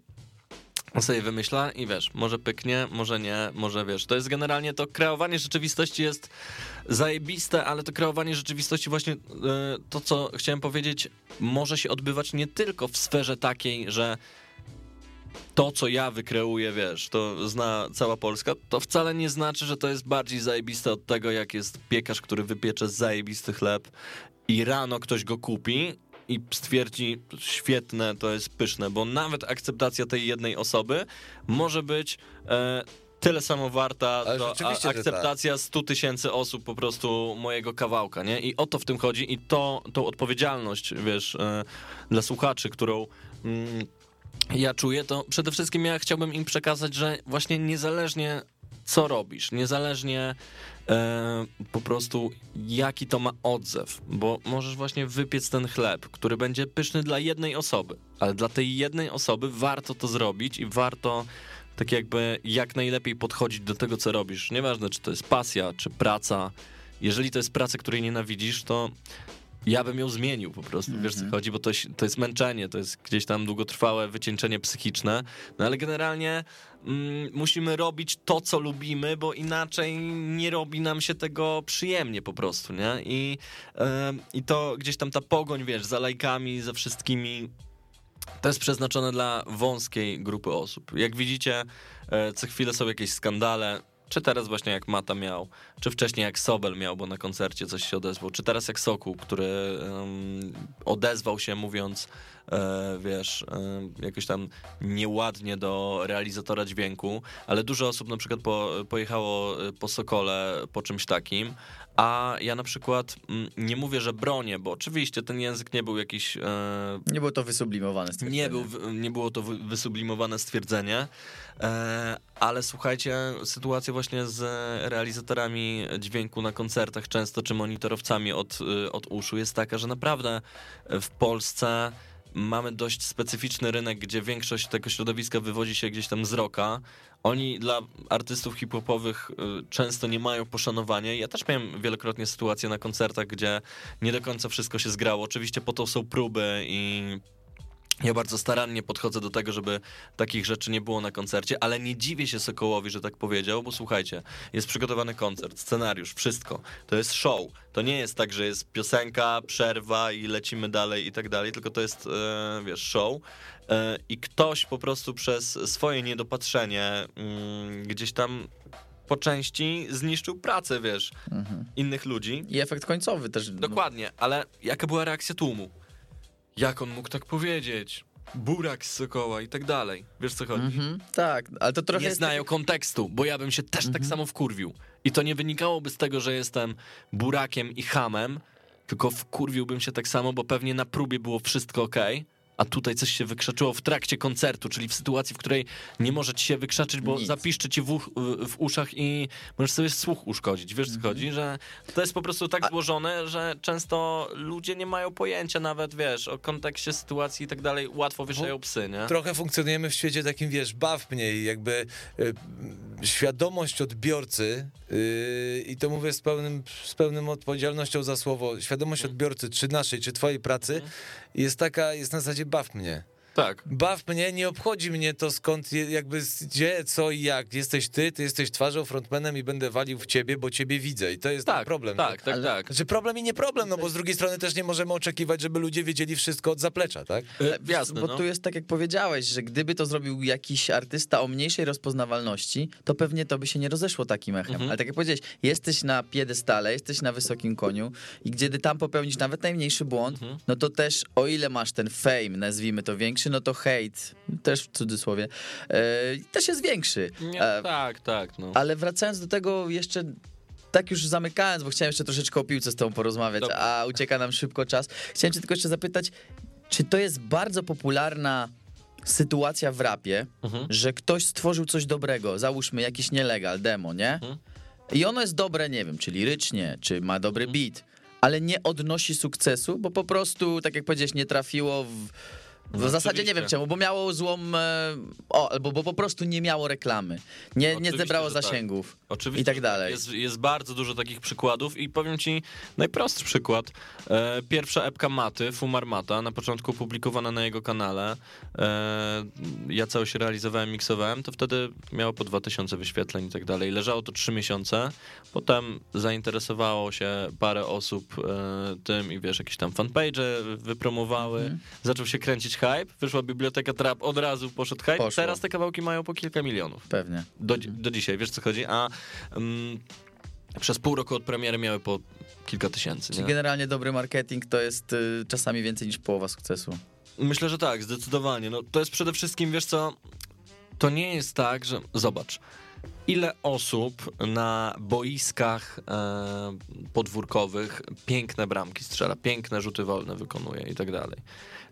on sobie wymyśla i wiesz, może pyknie, może nie, może wiesz, to jest generalnie to kreowanie rzeczywistości jest zajebiste, ale to kreowanie rzeczywistości właśnie yy, to, co chciałem powiedzieć, może się odbywać nie tylko w sferze takiej, że to, co ja wykreuję, wiesz, to zna cała Polska, to wcale nie znaczy, że to jest bardziej zajebiste od tego, jak jest piekarz, który wypiecze zajebisty chleb i rano ktoś go kupi i stwierdzi, świetne, to jest pyszne, bo nawet akceptacja tej jednej osoby może być e, tyle samo warta, to a, akceptacja tak. stu tysięcy osób po prostu mojego kawałka, nie? I o to w tym chodzi i to, tą odpowiedzialność, wiesz, e, dla słuchaczy, którą... Mm, ja czuję, to przede wszystkim ja chciałbym im przekazać, że właśnie niezależnie co robisz, niezależnie e, po prostu jaki to ma odzew, bo możesz właśnie wypiec ten chleb, który będzie pyszny dla jednej osoby, ale dla tej jednej osoby warto to zrobić i warto tak jakby jak najlepiej podchodzić do tego, co robisz. Nieważne, czy to jest pasja, czy praca. Jeżeli to jest praca, której nienawidzisz, to ja bym ją zmienił po prostu, mm-hmm. wiesz co chodzi, bo to, to jest męczenie, to jest gdzieś tam długotrwałe wycieńczenie psychiczne, no ale generalnie mm, musimy robić to, co lubimy, bo inaczej nie robi nam się tego przyjemnie po prostu, nie? I, yy, i to gdzieś tam ta pogoń, wiesz, za lajkami, za wszystkimi, to jest przeznaczone dla wąskiej grupy osób. Jak widzicie, yy, co chwilę są jakieś skandale, czy teraz właśnie jak Mata miał, czy wcześniej jak Sobel miał, bo na koncercie coś się odezwał, czy teraz jak Sokół, który um, odezwał się mówiąc, e, wiesz, e, jakoś tam nieładnie do realizatora dźwięku, ale dużo osób na przykład po, pojechało po Sokole, po czymś takim, a ja na przykład m, nie mówię, że bronię, bo oczywiście ten język nie był jakiś... E, nie było to wysublimowane stwierdzenie. Nie, był, nie było to wysublimowane stwierdzenie, e, ale słuchajcie, sytuacja właśnie z realizatorami dźwięku na koncertach często, czy monitorowcami od, od uszu jest taka, że naprawdę w Polsce mamy dość specyficzny rynek, gdzie większość tego środowiska wywodzi się gdzieś tam z rocka. Oni dla artystów hip-hopowych często nie mają poszanowania. Ja też miałem wielokrotnie sytuacje na koncertach, gdzie nie do końca wszystko się zgrało. Oczywiście po to są próby i... ja bardzo starannie podchodzę do tego, żeby takich rzeczy nie było na koncercie, ale nie dziwię się Sokołowi, że tak powiedział, bo słuchajcie, jest przygotowany koncert, scenariusz, wszystko. To jest show. To nie jest tak, że jest piosenka, przerwa i lecimy dalej i tak dalej, tylko to jest, yy, wiesz, show. Yy, I ktoś po prostu przez swoje niedopatrzenie yy, gdzieś tam... po części zniszczył pracę, wiesz, mhm. innych ludzi. I efekt końcowy też. Dokładnie, ale jaka była reakcja tłumu? Jak on mógł tak powiedzieć? Burak z Sokoła i tak dalej. Wiesz, co chodzi? Mm-hmm, tak, ale to trochę... Nie jest... znają kontekstu, bo ja bym się też mm-hmm. tak samo wkurwił. I to nie wynikałoby z tego, że jestem burakiem i chamem, tylko wkurwiłbym się tak samo, bo pewnie na próbie było wszystko okej, okay, a tutaj coś się wykrzaczyło w trakcie koncertu, czyli w sytuacji, w której nie może ci się wykrzaczyć, bo nic. Zapiszczy ci w, uch, w uszach i możesz sobie słuch uszkodzić. Wiesz, co chodzi? Że to jest po prostu tak złożone, że często ludzie nie mają pojęcia nawet, wiesz, o kontekście sytuacji i tak dalej. Łatwo wyszają psy, nie? Trochę funkcjonujemy w świecie takim, wiesz, baw mnie i jakby y, świadomość odbiorcy, y, i to mówię z, pełnym, z pełną odpowiedzialnością za słowo, świadomość hmm. odbiorcy, czy naszej, czy twojej pracy, hmm. jest taka, jest na zasadzie baw mnie. Tak. Baw mnie, nie obchodzi mnie to skąd, jakby gdzie, co i jak. Jesteś ty, ty jesteś twarzą, frontmanem i będę walił w ciebie, bo ciebie widzę i to jest tak, problem. Tak, tak, tak. Ale, tak. Znaczy problem i nie problem, no bo z drugiej strony też nie możemy oczekiwać, żeby ludzie wiedzieli wszystko od zaplecza, tak? E, jasne, bo no. Tu jest tak, jak powiedziałeś, że gdyby to zrobił jakiś artysta o mniejszej rozpoznawalności, to pewnie to by się nie rozeszło takim echem. Mhm. Ale tak jak powiedziałeś, jesteś na piedestale, jesteś na wysokim koniu i gdy tam popełnisz nawet najmniejszy błąd, mhm. no to też o ile masz ten fame, nazwijmy to większy, no to hejt, też w cudzysłowie, yy, też jest większy. Nie, A, tak, tak. No. Ale wracając do tego jeszcze... Tak już zamykając, bo chciałem jeszcze troszeczkę o piłce z tobą porozmawiać, Dobry. a ucieka nam szybko czas. Chciałem cię tylko jeszcze zapytać, czy to jest bardzo popularna sytuacja w rapie, mhm. że ktoś stworzył coś dobrego, załóżmy jakiś nielegal, demo, nie? Mhm. I ono jest dobre, nie wiem, czy lirycznie, czy ma dobry mhm. beat, ale nie odnosi sukcesu, bo po prostu, tak jak powiedziałeś, nie trafiło w... W no zasadzie oczywiście. Nie wiem czemu, bo miało złą, o, albo bo po prostu nie miało reklamy, nie, nie zebrało zasięgów tak. Oczywiście, i tak dalej. Jest, jest bardzo dużo takich przykładów i powiem ci najprostszy przykład. E, pierwsza epka Maty, Fumar Mata, na początku publikowana na jego kanale, e, ja całość realizowałem, miksowałem, to wtedy miało po dwa tysiące wyświetleń i tak dalej. Leżało to trzy miesiące, potem zainteresowało się parę osób e, tym i wiesz, jakieś tam fanpage'e wypromowały, mhm. zaczął się kręcić hype, wyszła Biblioteka Trap, od razu poszedł hype, Poszło. Teraz te kawałki mają po kilka milionów. Pewnie. Do, do dzisiaj, wiesz co chodzi, a um, przez pół roku od premiery miały po kilka tysięcy. Czyli nie? Generalnie dobry marketing to jest y, czasami więcej niż połowa sukcesu. Myślę, że tak, zdecydowanie. No, to jest przede wszystkim, wiesz co, to nie jest tak, że... Zobacz, ile osób na boiskach e, podwórkowych piękne bramki strzela, piękne rzuty wolne wykonuje i tak dalej.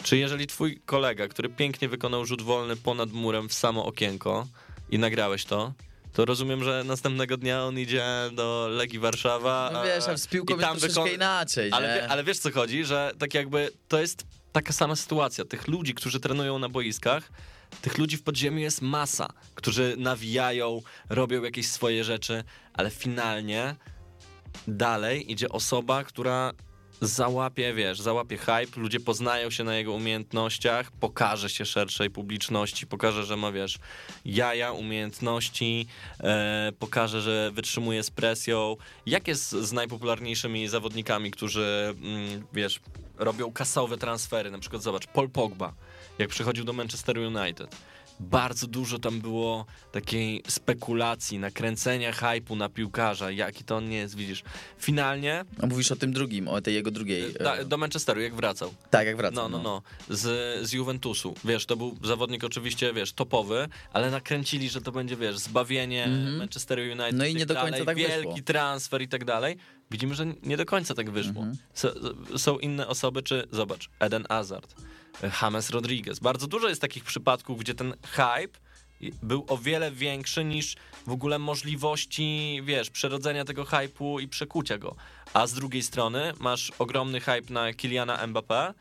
Czy jeżeli twój kolega, który pięknie wykonał rzut wolny ponad murem w samo okienko i nagrałeś to, to rozumiem, że następnego dnia on idzie do Legii Warszawa. No wiesz, a z piłką jest troszeczkę wykon... inaczej. Ale, ale wiesz co chodzi, że tak jakby to jest taka sama sytuacja. Tych ludzi, którzy trenują na boiskach, tych ludzi w podziemiu jest masa, którzy nawijają, robią jakieś swoje rzeczy, ale finalnie dalej idzie osoba, która załapie, wiesz, załapie hype, ludzie poznają się na jego umiejętnościach, pokaże się szerszej publiczności, pokaże, że ma, wiesz, jaja, umiejętności, e, pokaże, że wytrzymuje z presją. Jak jest z najpopularniejszymi zawodnikami, którzy, mm, wiesz, robią kasowe transfery? Na przykład zobacz, Paul Pogba, jak przychodził do Manchester United. Bardzo dużo tam było takiej spekulacji, nakręcenia hypu na piłkarza, jaki to on nie jest, widzisz. Finalnie... A mówisz o tym drugim, o tej jego drugiej... Da, do Manchesteru, jak wracał. Tak, jak wracał. No, no, no. no. Z, z Juventusu. Wiesz, to był zawodnik oczywiście, wiesz, topowy, ale nakręcili, że to będzie, wiesz, zbawienie mm-hmm. Manchesteru United. No i nie do końca dalej, tak wielki wyszło. Wielki transfer i tak dalej. Widzimy, że nie do końca tak wyszło. Mm-hmm. S- są inne osoby, czy... Zobacz, Eden Hazard. James Rodriguez. Bardzo dużo jest takich przypadków, gdzie ten hype był o wiele większy niż w ogóle możliwości, wiesz, przerodzenia tego hype'u i przekucia go. A z drugiej strony masz ogromny hype na Kiliana Mbappé,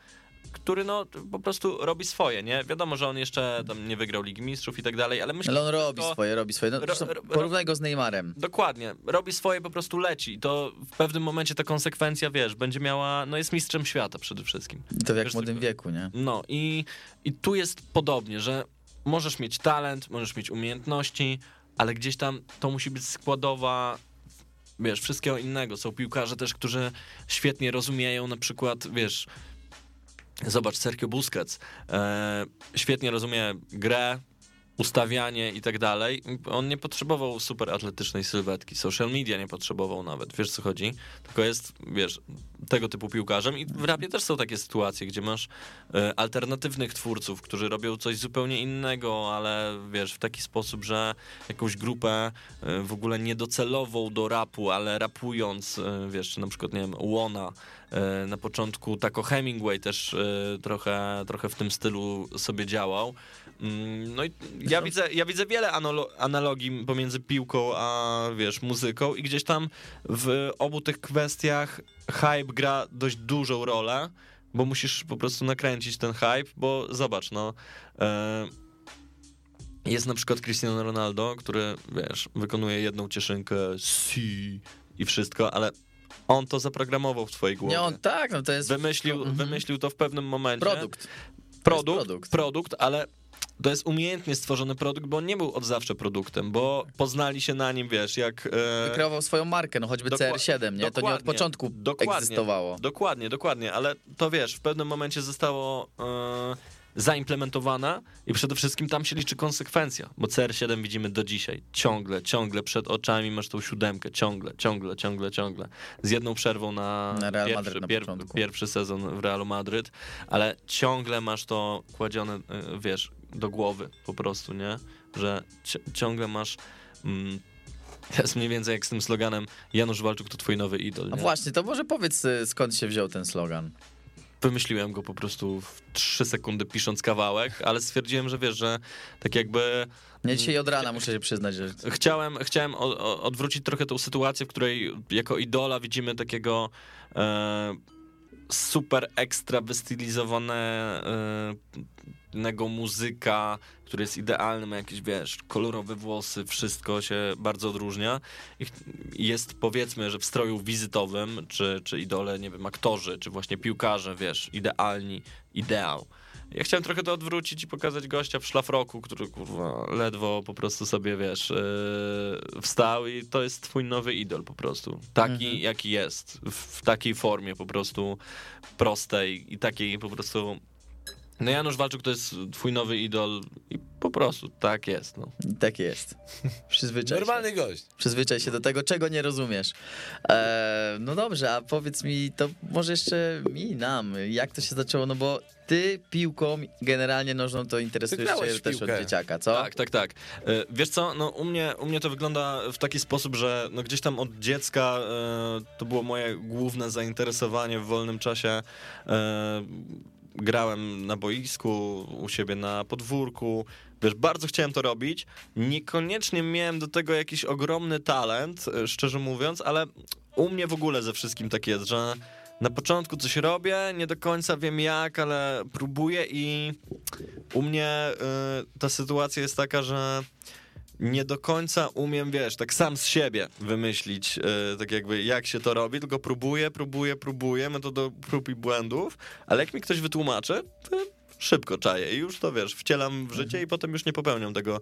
który no po prostu robi swoje, nie? Wiadomo, że on jeszcze tam nie wygrał Ligi Mistrzów i tak dalej, ale myślę, ale on robi to, swoje, robi swoje. No, ro, ro, porównaj go z Neymarem. Dokładnie. Robi swoje, po prostu leci. I to w pewnym momencie ta konsekwencja, wiesz, będzie miała, no jest mistrzem świata przede wszystkim. I to w jak wiesz, młodym tylko, wieku, nie? No i, i tu jest podobnie, że możesz mieć talent, możesz mieć umiejętności, ale gdzieś tam to musi być składowa, wiesz, wszystkiego innego. Są piłkarze też, którzy świetnie rozumieją na przykład, wiesz... Zobacz, Sergio Busquets e, świetnie rozumie grę, ustawianie i tak dalej. On nie potrzebował super atletycznej sylwetki, social media nie potrzebował nawet, wiesz co chodzi, tylko jest, wiesz, tego typu piłkarzem. I w rapie też są takie sytuacje, gdzie masz e, alternatywnych twórców, którzy robią coś zupełnie innego, ale wiesz, w taki sposób, że jakąś grupę e, w ogóle niedocelową do rapu, ale rapując, e, wiesz, na przykład, nie wiem, Łona, na początku Taco Hemingway też trochę, trochę w tym stylu sobie działał. No i ja widzę, ja widzę wiele analogii pomiędzy piłką a, wiesz, muzyką i gdzieś tam w obu tych kwestiach hype gra dość dużą rolę, bo musisz po prostu nakręcić ten hype, bo zobacz, no... Y- Jest na przykład Cristiano Ronaldo, który, wiesz, wykonuje jedną cieszynkę si i wszystko, ale on to zaprogramował w twojej głowie. Nie, on tak, no to jest... Wymyślił, mm-hmm. wymyślił to w pewnym momencie. Produkt. Produkt, produkt. Produkt, ale to jest umiejętnie stworzony produkt, bo on nie był od zawsze produktem, bo poznali się na nim, wiesz, jak... E... Wykreował swoją markę, no choćby Dokła- C R siedem, nie? To nie od początku dokładnie, egzystowało. Dokładnie, dokładnie, ale to, wiesz, w pewnym momencie zostało... E... zaimplementowana i przede wszystkim tam się liczy konsekwencja, bo C R siedem widzimy do dzisiaj, ciągle, ciągle przed oczami masz tą siódemkę, ciągle, ciągle, ciągle, ciągle, z jedną przerwą na, na Real pierwszy, Madryt na pier- pierwszy sezon w Realu Madryt, ale ciągle masz to kładzione, wiesz, do głowy po prostu, nie, że ci- ciągle masz... Mm, to jest mniej więcej jak z tym sloganem Janusz Walczuk to twój nowy idol. Nie? A właśnie, to może powiedz, skąd się wziął ten slogan? Wymyśliłem go po prostu w trzy sekundy pisząc kawałek, ale stwierdziłem, że wiesz, że tak jakby... Nie, dzisiaj od rana muszę się przyznać, że... Chciałem, chciałem odwrócić trochę tą sytuację, w której jako idola widzimy takiego e, super ekstra wystylizowanego muzyka, który jest idealny, ma jakieś, wiesz, kolorowe włosy, wszystko się bardzo odróżnia. Jest, powiedzmy, że w stroju wizytowym, czy, czy idole, nie wiem, aktorzy, czy właśnie piłkarze, wiesz, idealni, ideał. Ja chciałem trochę to odwrócić i pokazać gościa w szlafroku, który, kurwa, ledwo po prostu sobie, wiesz, yy, wstał i to jest twój nowy idol po prostu. Taki, mhm. jaki jest, w takiej formie po prostu prostej i takiej po prostu... No Janusz Walczuk to jest twój nowy idol i po prostu tak jest, no. Tak jest. Przyzwyczaj normalny się. Gość. Przyzwyczaj się do tego, czego nie rozumiesz. Eee, no dobrze, a powiedz mi, to może jeszcze mi, nam, jak to się zaczęło, no bo ty piłką generalnie nożną to interesujesz się też od dzieciaka, co? Tak, tak, tak. E, wiesz co, no u mnie, u mnie to wygląda w taki sposób, że no gdzieś tam od dziecka e, to było moje główne zainteresowanie w wolnym czasie. E, Grałem na boisku, u siebie na podwórku, wiesz, bardzo chciałem to robić, niekoniecznie miałem do tego jakiś ogromny talent, szczerze mówiąc, ale u mnie w ogóle ze wszystkim tak jest, że na początku coś robię, nie do końca wiem jak, ale próbuję i u mnie y, ta sytuacja jest taka, że nie do końca umiem, wiesz, tak sam z siebie wymyślić, yy, tak jakby jak się to robi, tylko próbuję, próbuję, próbuję, metodą prób i błędów, ale jak mi ktoś wytłumaczy, to szybko czaję i już to, wiesz, wcielam w życie i potem już nie popełniam tego,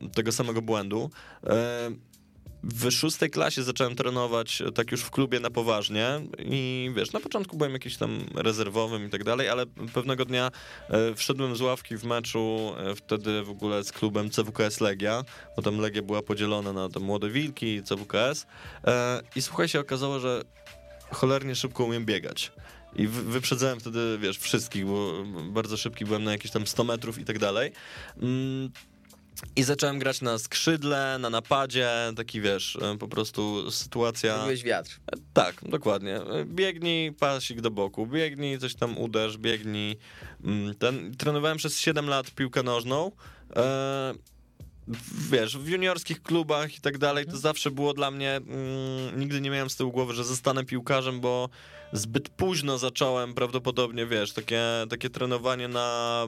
yy, tego samego błędu. Yy, W szóstej klasie zacząłem trenować tak już w klubie na poważnie i wiesz, na początku byłem jakiś tam rezerwowym i tak dalej, ale pewnego dnia wszedłem z ławki w meczu wtedy w ogóle z klubem C W K S Legia, bo tam Legia była podzielona na te Młode Wilki i C W K S i słuchaj, się okazało, że cholernie szybko umiem biegać. I wyprzedzałem wtedy, wiesz, wszystkich, bo bardzo szybki byłem na jakieś tam sto metrów i tak dalej. I zacząłem grać na skrzydle, na napadzie, taki, wiesz, po prostu sytuacja... Byłeś wiatr. Tak, dokładnie. Biegnij, pasik do boku, biegnij, coś tam uderz, biegnij. Ten, trenowałem przez siedem lat piłkę nożną. E, wiesz, w juniorskich klubach i tak dalej, to zawsze było dla mnie... Mm, nigdy nie miałem z tyłu głowy, że zostanę piłkarzem, bo zbyt późno zacząłem prawdopodobnie, wiesz, takie, takie trenowanie na,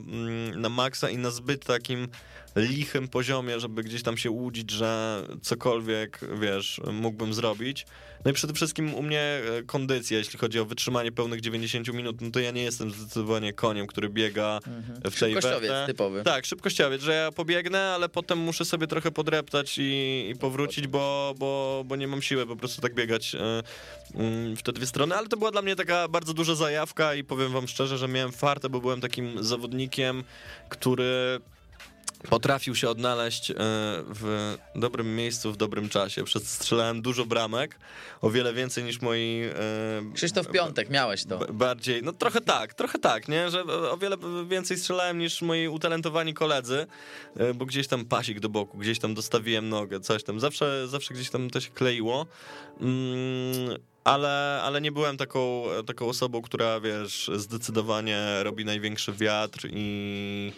na maksa i na zbyt takim... lichym poziomie, żeby gdzieś tam się łudzić, że cokolwiek, wiesz, mógłbym zrobić. No i przede wszystkim u mnie kondycja, jeśli chodzi o wytrzymanie pełnych dziewięćdziesięciu minut, no to ja nie jestem zdecydowanie koniem, który biega mhm. w tej szybkościowiec typowy. Tak, szybkościowiec, że ja pobiegnę, ale potem muszę sobie trochę podreptać i, i powrócić, bo, bo, bo nie mam siły po prostu tak biegać w te dwie strony, ale to była dla mnie taka bardzo duża zajawka i powiem wam szczerze, że miałem fartę, bo byłem takim zawodnikiem, który... potrafił się odnaleźć w dobrym miejscu, w dobrym czasie. Przestrzelałem dużo bramek, o wiele więcej niż moi... Krzysztof Piątek, miałeś to. Bardziej, no trochę tak, trochę tak, nie? Że o wiele więcej strzelałem niż moi utalentowani koledzy, bo gdzieś tam pasik do boku, gdzieś tam dostawiłem nogę, coś tam. Zawsze, zawsze gdzieś tam to się kleiło. Mm. Ale, ale nie byłem taką, taką osobą, która, wiesz, zdecydowanie robi największy wiatr i...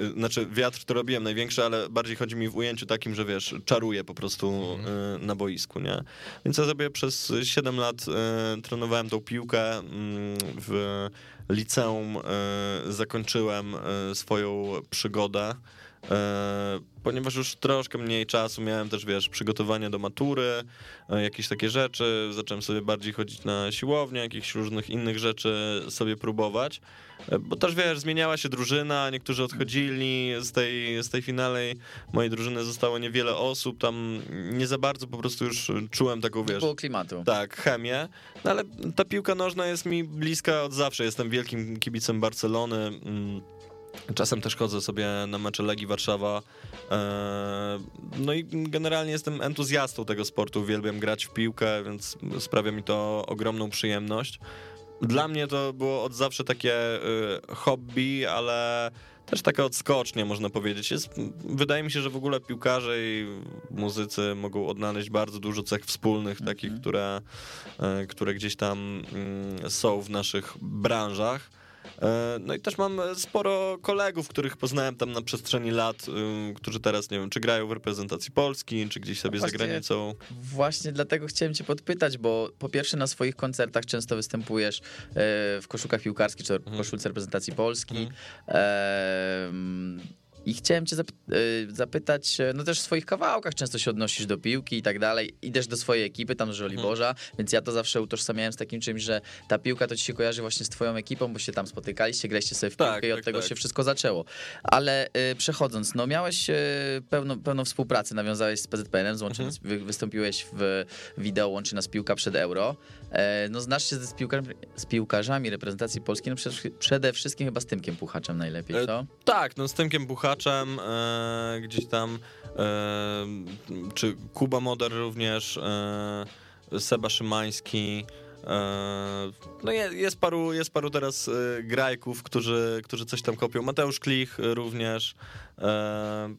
Yy, znaczy wiatr to robiłem największy, ale bardziej chodzi mi w ujęciu takim, że, wiesz, czaruję po prostu yy, na boisku, nie? Więc ja sobie przez siedem lat yy, trenowałem tą piłkę yy, w liceum, yy, zakończyłem yy, swoją przygodę. Ponieważ już troszkę mniej czasu miałem też, wiesz, przygotowania do matury, jakieś takie rzeczy, zacząłem sobie bardziej chodzić na siłownię, jakichś różnych innych rzeczy sobie próbować, bo też, wiesz, zmieniała się drużyna, niektórzy odchodzili z tej, z tej finalnej mojej drużyny zostało niewiele osób, tam nie za bardzo po prostu już czułem taką, wiesz, było klimatu. Tak, chemię, no ale ta piłka nożna jest mi bliska od zawsze, jestem wielkim kibicem Barcelony. Czasem też chodzę sobie na mecze Legii Warszawa, no i generalnie jestem entuzjastą tego sportu, uwielbiam grać w piłkę, więc sprawia mi to ogromną przyjemność. Dla mnie to było od zawsze takie hobby, ale też taka odskocznia, można powiedzieć. Jest, wydaje mi się, że w ogóle piłkarze i muzycy mogą odnaleźć bardzo dużo cech wspólnych, mm-hmm. takich, które, które gdzieś tam są w naszych branżach. No i też mam sporo kolegów, których poznałem tam na przestrzeni lat, którzy teraz, nie wiem, czy grają w reprezentacji Polski, czy gdzieś sobie właśnie, za granicą. Właśnie dlatego chciałem cię podpytać, bo po pierwsze na swoich koncertach często występujesz w koszulkach piłkarskich, czy w koszulce reprezentacji Polski. Mhm. Ehm... I chciałem cię zapytać, no też w swoich kawałkach często się odnosisz do piłki i tak dalej, idziesz do swojej ekipy tam z Żoliborza, hmm. więc ja to zawsze utożsamiałem z takim czymś, że ta piłka to ci się kojarzy właśnie z twoją ekipą, bo się tam spotykaliście, graliście sobie w piłkę tak, i od tak, tego tak. się wszystko zaczęło. Ale y, przechodząc, no miałeś y, pełną, pełną współpracę, nawiązałeś z P Z P N-em, złączy, hmm. wy, wystąpiłeś w wideo Łączy nas piłka przed Euro. E, no znasz się z, piłka, z piłkarzami reprezentacji Polski, no przede, przede wszystkim chyba z Tymkiem Puchaczem najlepiej, co? E, tak, no z Tymkiem Puchaczem. Puchaczem, e, gdzieś tam e, czy Kuba Moder również, e, Seba Szymański, e, no je, jest paru jest paru teraz e, grajków, którzy, którzy coś tam kopią, Mateusz Klich również, e,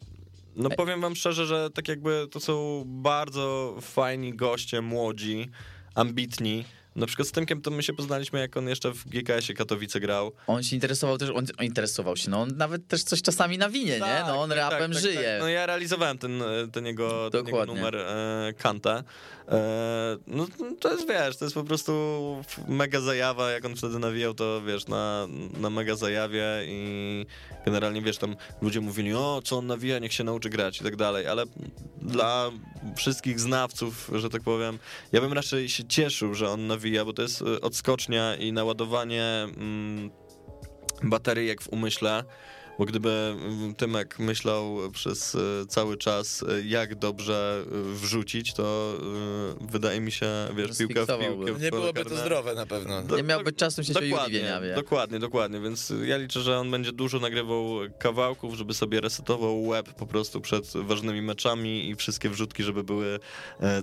no powiem wam szczerze, że tak jakby to są bardzo fajni goście, młodzi, ambitni, Na przykład z Tymkiem to my się poznaliśmy, jak on jeszcze w G K S-ie Katowice grał. On się interesował też, on interesował się, no on nawet też coś czasami nawinie, tak, nie? No on tak, rapem tak, żyje. Tak. No ja realizowałem ten, ten, jego, ten jego numer e, Kanta. E, no to jest, wiesz, to jest po prostu mega zajawa, jak on wtedy nawijał, to wiesz, na, na mega zajawie i generalnie, wiesz, tam ludzie mówili, o, co on nawija, niech się nauczy grać i tak dalej, ale dla wszystkich znawców, że tak powiem, ja bym raczej się cieszył, że on nawija, bo to jest odskocznia i naładowanie mm, bateryjek w umyśle, bo gdyby Tymek myślał przez cały czas, jak dobrze wrzucić, to wydaje mi się, wiesz, piłka w piłkę. Nie byłoby to zdrowe na pewno. Do, nie miałby czasu się udziwienia. Dokładnie, dokładnie, więc ja liczę, że on będzie dużo nagrywał kawałków, żeby sobie resetował łeb po prostu przed ważnymi meczami i wszystkie wrzutki, żeby były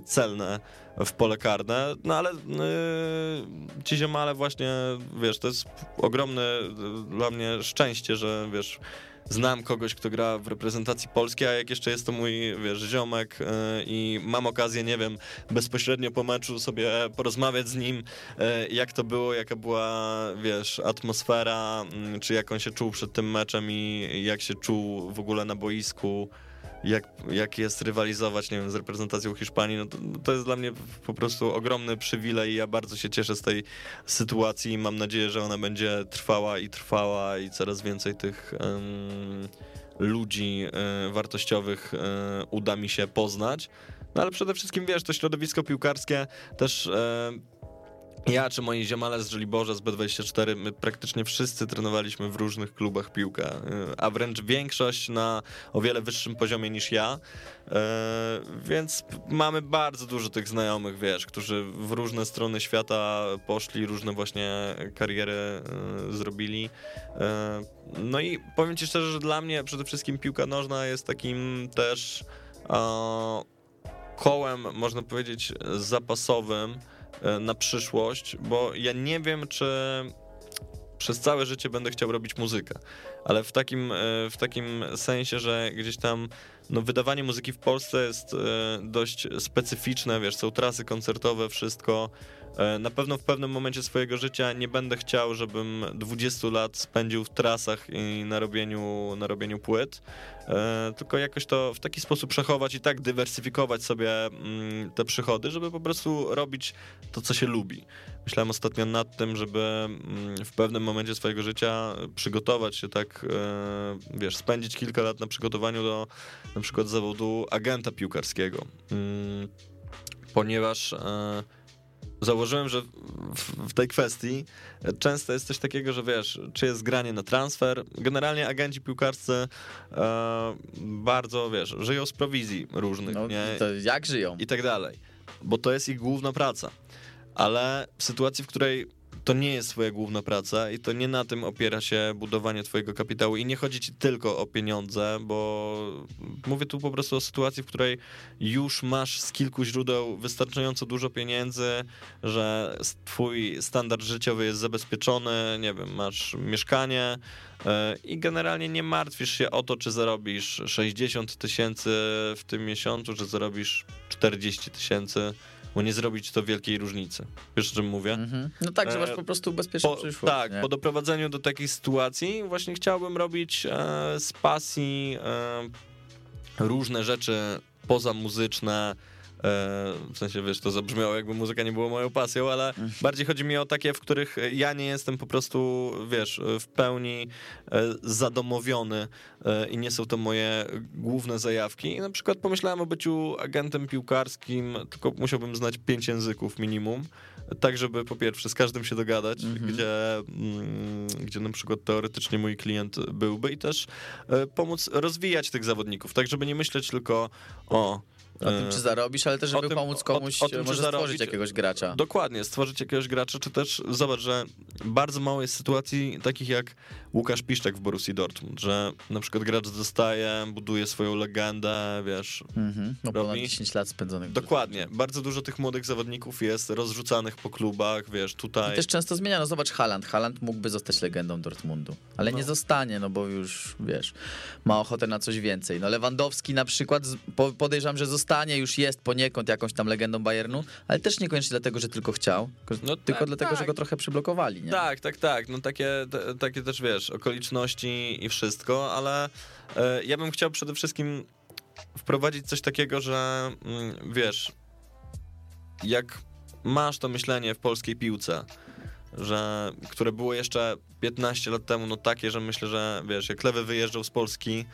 celne w pole karne. No ale yy, ci ziomale właśnie, wiesz, to jest ogromne dla mnie szczęście, że wiesz, znam kogoś, kto gra w reprezentacji Polski, a jak jeszcze jest to mój, wiesz, ziomek yy, i mam okazję, nie wiem, bezpośrednio po meczu sobie porozmawiać z nim, yy, jak to było, jaka była, wiesz, atmosfera, yy, czy jak on się czuł przed tym meczem i jak się czuł w ogóle na boisku, jak, jak jest rywalizować, nie wiem, z reprezentacją Hiszpanii, no to, to jest dla mnie po prostu ogromny przywilej i ja bardzo się cieszę z tej sytuacji i mam nadzieję, że ona będzie trwała i trwała i coraz więcej tych um, ludzi um, wartościowych um, uda mi się poznać. No ale przede wszystkim, wiesz, to środowisko piłkarskie też... Um, ja czy moi ziomale z Żoliborza, z B dwadzieścia cztery, my praktycznie wszyscy trenowaliśmy w różnych klubach piłkę, a wręcz większość na o wiele wyższym poziomie niż ja, więc mamy bardzo dużo tych znajomych, wiesz, którzy w różne strony świata poszli, różne właśnie kariery zrobili. No i powiem ci szczerze, że dla mnie przede wszystkim piłka nożna jest takim też kołem, można powiedzieć, zapasowym na przyszłość, bo ja nie wiem, czy przez całe życie będę chciał robić muzykę, ale w takim, w takim sensie, że gdzieś tam no wydawanie muzyki w Polsce jest dość specyficzne, wiesz, są trasy koncertowe, wszystko. Na pewno w pewnym momencie swojego życia nie będę chciał, żebym dwadzieścia lat spędził w trasach i na robieniu, na robieniu płyt, tylko jakoś to w taki sposób przechować i tak dywersyfikować sobie te przychody, żeby po prostu robić to, co się lubi. Myślałem ostatnio nad tym, żeby w pewnym momencie swojego życia przygotować się tak, wiesz, spędzić kilka lat na przygotowaniu do na przykład zawodu agenta piłkarskiego, ponieważ założyłem, że w tej kwestii często jest coś takiego, że wiesz, czy jest granie na transfer. Generalnie agenci piłkarscy e, bardzo, wiesz, żyją z prowizji różnych, no, nie? To jak żyją? I tak dalej, bo to jest ich główna praca, ale w sytuacji, w której to nie jest twoja główna praca i to nie na tym opiera się budowanie twojego kapitału i nie chodzi ci tylko o pieniądze, bo mówię tu po prostu o sytuacji, w której już masz z kilku źródeł wystarczająco dużo pieniędzy, że twój standard życiowy jest zabezpieczony, nie wiem, masz mieszkanie i generalnie nie martwisz się o to, czy zarobisz sześćdziesiąt tysięcy w tym miesiącu, czy zarobisz czterdzieści tysięcy. Bo nie zrobić to wielkiej różnicy. Wiesz, o czym mówię? Mm-hmm. No tak, że masz po prostu bezpieczną po, przyszłość. Tak, nie? Po doprowadzeniu do takiej sytuacji właśnie chciałbym robić e, z pasji e, różne rzeczy pozamuzyczne, w sensie, wiesz, to zabrzmiało, jakby muzyka nie była moją pasją, ale bardziej chodzi mi o takie, w których ja nie jestem po prostu, wiesz, w pełni zadomowiony i nie są to moje główne zajawki. I na przykład pomyślałem o byciu agentem piłkarskim, tylko musiałbym znać pięć języków minimum, tak żeby po pierwsze z każdym się dogadać, mm-hmm. gdzie, gdzie na przykład teoretycznie mój klient byłby i też pomóc rozwijać tych zawodników, tak żeby nie myśleć tylko o O tym, czy zarobisz, ale też żeby tym, pomóc komuś, o, o tym, może stworzyć jakiegoś gracza. Dokładnie, stworzyć jakiegoś gracza, czy też, zobacz, że bardzo mało jest sytuacji takich jak Łukasz Piszczek w Borussii Dortmund, że na przykład gracz zostaje, buduje swoją legendę, wiesz. Mm-hmm. No ponad dziesięć lat spędzonych. Dokładnie. Bardzo dużo tych młodych zawodników jest rozrzucanych po klubach, wiesz, tutaj. I też często zmieniano. Zobacz, Haaland. Haaland mógłby zostać legendą Dortmundu, ale no. nie zostanie, no bo już, wiesz, ma ochotę na coś więcej. No Lewandowski na przykład, podejrzewam, że zostanie, już jest poniekąd jakąś tam legendą Bayernu, ale też niekoniecznie dlatego, że tylko chciał, no tylko tak, dlatego, tak. że go trochę przyblokowali, nie? Tak, tak, tak. No takie, t- takie też, wiesz, okoliczności i wszystko, ale y, ja bym chciał przede wszystkim wprowadzić coś takiego, że y, wiesz, jak masz to myślenie w polskiej piłce, że, które było jeszcze piętnaście lat temu, no takie, że myślę, że wiesz, jak Lewy wyjeżdżał z Polski,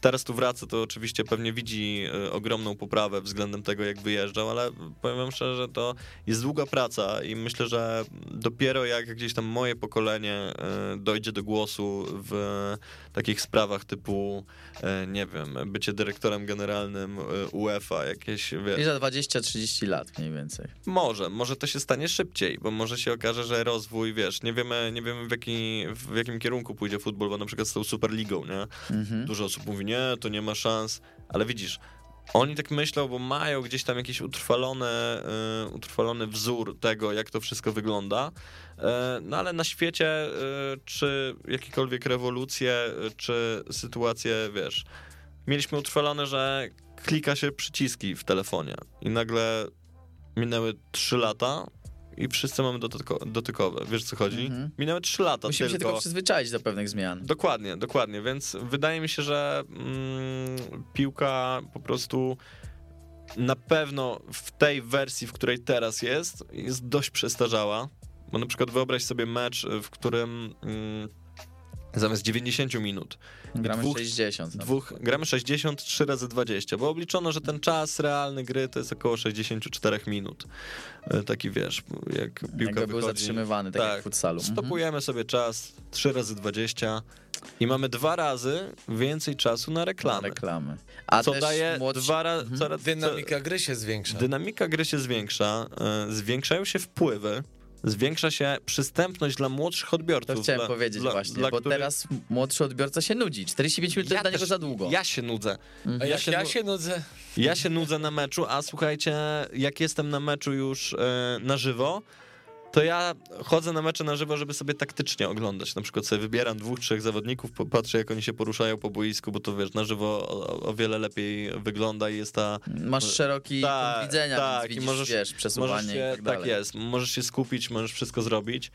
teraz tu wraca, to oczywiście pewnie widzi y, ogromną poprawę względem tego, jak wyjeżdżał, ale powiem wam szczerze, że to jest długa praca i myślę, że dopiero jak gdzieś tam moje pokolenie y, dojdzie do głosu w y, takich sprawach typu, y, nie wiem, bycie dyrektorem generalnym y, UEFA, jakieś... Wie... I za dwadzieścia trzydzieści lat mniej więcej. Może, może to się stanie szybciej, bo może się okaże, że rozwój, wiesz, nie wiemy, nie wiemy w, jaki, w jakim kierunku pójdzie futbol, bo na przykład z tą Superligą, nie? Mhm. Dużo osób mówi, nie, to nie ma szans, ale widzisz, oni tak myślą, bo mają gdzieś tam jakiś utrwalony, yy, utrwalony wzór tego, jak to wszystko wygląda, yy, no ale na świecie yy, czy jakiekolwiek rewolucje, yy, czy sytuacje, wiesz, mieliśmy utrwalone, że klika się przyciski w telefonie i nagle minęły trzy lata i wszyscy mamy dotyko- dotykowe, wiesz co chodzi? Mhm. Minęły trzy lata. Musimy tylko się tylko przyzwyczaić do pewnych zmian. Dokładnie, dokładnie, więc wydaje mi się, że mm, piłka po prostu na pewno w tej wersji, w której teraz jest, jest dość przestarzała, bo na przykład wyobraź sobie mecz, w którym mm, zamiast dziewięćdziesiąt minut gramy dwóch, sześćdziesiąt dwóch, gramy sześćdziesiąt, trzy razy dwadzieścia, bo obliczono, że ten czas realny gry to jest około sześćdziesiąt cztery minut, taki wiesz, jak piłka Jakby wychodzi, był zatrzymywany, tak, tak jak w futsalu. Stopujemy mhm. sobie czas, trzy razy dwadzieścia i mamy dwa razy więcej czasu na reklamy, na reklamy. A co też daje młodsi... dwa razy mhm. coraz... dynamika gry się zwiększa dynamika gry się zwiększa yy, zwiększają się wpływy, zwiększa się przystępność dla młodszych odbiorców. To chciałem dla, powiedzieć dla, właśnie, dla bo których... teraz młodszy odbiorca się nudzi. czterdzieści pięć minut ja jest dla niego za długo. Ja się nudzę. Mhm. A ja, ja, się, ja nu... się nudzę. Ja się nudzę na meczu, a słuchajcie, jak jestem na meczu już yy, na żywo, to ja chodzę na mecze na żywo, żeby sobie taktycznie oglądać. Na przykład sobie wybieram dwóch, trzech zawodników, patrzę, jak oni się poruszają po boisku, bo to wiesz, na żywo o, o wiele lepiej wygląda i jest ta... Masz szeroki ta, punkt widzenia, ta, więc widzisz, możesz, wiesz, przesuwanie się, i tak dalej. Tak jest, możesz się skupić, możesz wszystko zrobić.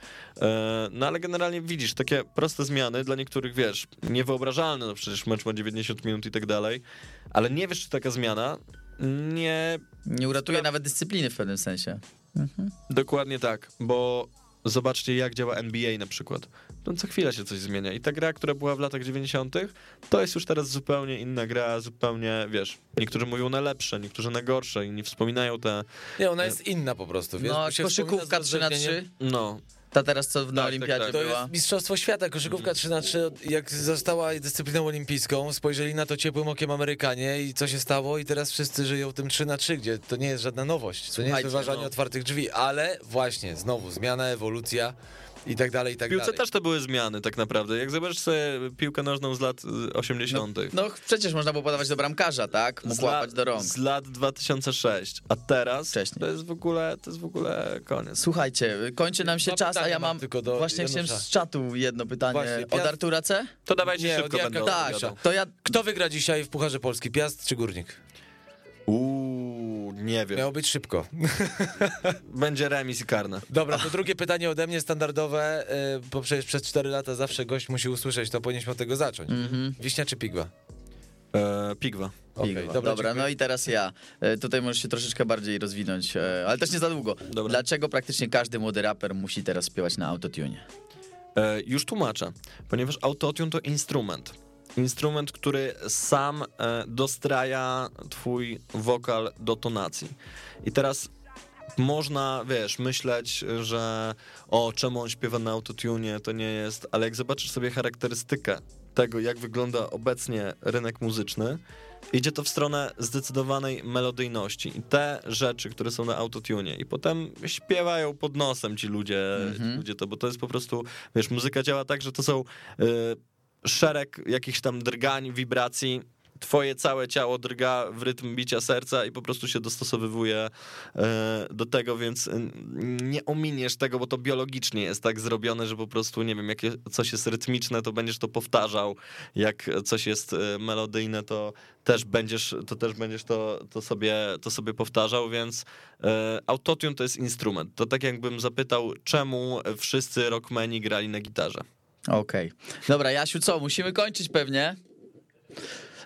No ale generalnie widzisz, takie proste zmiany, dla niektórych, wiesz, niewyobrażalne, no przecież mecz ma dziewięćdziesiąt minut i tak dalej, ale nie wiesz, czy taka zmiana nie... Nie uratuje nawet dyscypliny w pewnym sensie. Mhm. Dokładnie tak, bo zobaczcie, jak działa N B A na przykład. No co chwila się coś zmienia i ta gra, która była w latach dziewięćdziesiątych, to jest już teraz zupełnie inna gra, zupełnie, wiesz, niektórzy mówią na lepsze, niektórzy na gorsze i nie wspominają te... Nie, ona jest inna po prostu, wiesz. No, koszykówka trzy na trzy. No. Ta teraz, co na tak, olimpiadzie tak, tak. była. To jest mistrzostwo świata, koszykówka trzy na trzy, jak została dyscypliną olimpijską, spojrzeli na to ciepłym okiem Amerykanie i co się stało i teraz wszyscy żyją tym trzy na trzy, gdzie to nie jest żadna nowość, to nie jest wyważanie no. otwartych drzwi, ale właśnie, znowu, zmiana, ewolucja i tak dalej, i tak dalej. W piłce też to były zmiany tak naprawdę, jak zobaczysz sobie piłkę nożną z lat osiemdziesiątych. No, no przecież można było podawać do bramkarza, tak? Mógł łapać do rąk. Z lat dwa tysiące szóstego, a teraz wcześniej. To jest w ogóle, to jest w ogóle koniec. Słuchajcie, kończy nam się czas, a ja mam, tylko do właśnie Janusza. Chciałem z czatu jedno pytanie. Właśnie, Piast... od Artura C? To dawajcie nie, szybko będą. Tak, to ja... Kto wygra dzisiaj w Pucharze Polski, Piast czy Górnik? Uuu, nie wiem. Miało być szybko. Będzie remis i karne. Dobra, to drugie pytanie ode mnie, standardowe, bo przecież przez cztery lata zawsze gość musi usłyszeć, to powinniśmy od tego zacząć. Mm-hmm. Wiśnia czy Pigwa? Eee, Pigwa. Okay, Pigwa. Dobra, dobra, no i teraz ja. E, tutaj możesz się troszeczkę bardziej rozwinąć, e, ale też nie za długo. Dobra. Dlaczego praktycznie każdy młody raper musi teraz śpiewać na autotune? E, już tłumaczę, ponieważ autotune to instrument. Instrument, który sam dostraja twój wokal do tonacji. I teraz można, wiesz, myśleć, że o, czemu on śpiewa na autotune, to nie jest, ale jak zobaczysz sobie charakterystykę tego, jak wygląda obecnie rynek muzyczny, idzie to w stronę zdecydowanej melodyjności i te rzeczy, które są na autotune, i potem śpiewają pod nosem ci ludzie, mm-hmm. ci ludzie to, bo to jest po prostu, wiesz, muzyka działa tak, że to są yy, szereg jakichś tam drgań, wibracji, twoje całe ciało drga w rytm bicia serca i po prostu się dostosowywuje do tego, więc nie ominiesz tego, bo to biologicznie jest tak zrobione, że po prostu, nie wiem, jak coś jest rytmiczne, to będziesz to powtarzał, jak coś jest melodyjne, to też będziesz to, też będziesz to, to, sobie, to sobie powtarzał, więc autotune to jest instrument. To tak jakbym zapytał, czemu wszyscy rockmeni grali na gitarze. Okej. Dobra, Jasiu, co? Musimy kończyć pewnie.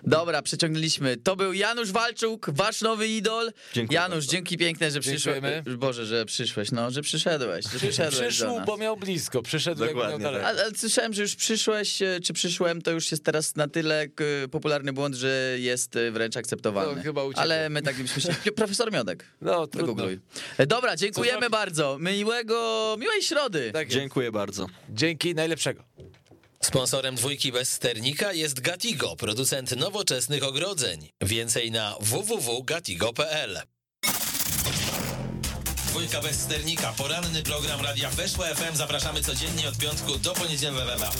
Dobra, przeciągnęliśmy. To był Janusz Walczuk, wasz nowy idol. Dziękuję, Janusz, bardzo. Dzięki piękne, że przyszłeś. Boże, że przyszłeś, no, że przyszedłeś. Że przyszedłeś Przyszł, bo miał blisko, przyszedł. Dokładnie, miał dalej. Ale, ale słyszałem, że już przyszłeś, czy przyszłem, to już jest teraz na tyle popularny błąd, że jest wręcz akceptowany. No, chyba uciekł. Ale my tak byśmy się... Profesor Miodek. No, wygoogluj. Dobra, dziękujemy Co bardzo. Miłego, miłej środy. Tak, dziękuję bardzo. Dzięki, najlepszego. Sponsorem Dwójki bez sternika jest Gatigo, producent nowoczesnych ogrodzeń. Więcej na w w w kropka gatigo kropka p l. Dwójka bez sternika, poranny program Radia Weszło F M. Zapraszamy codziennie od piątku do poniedziałku.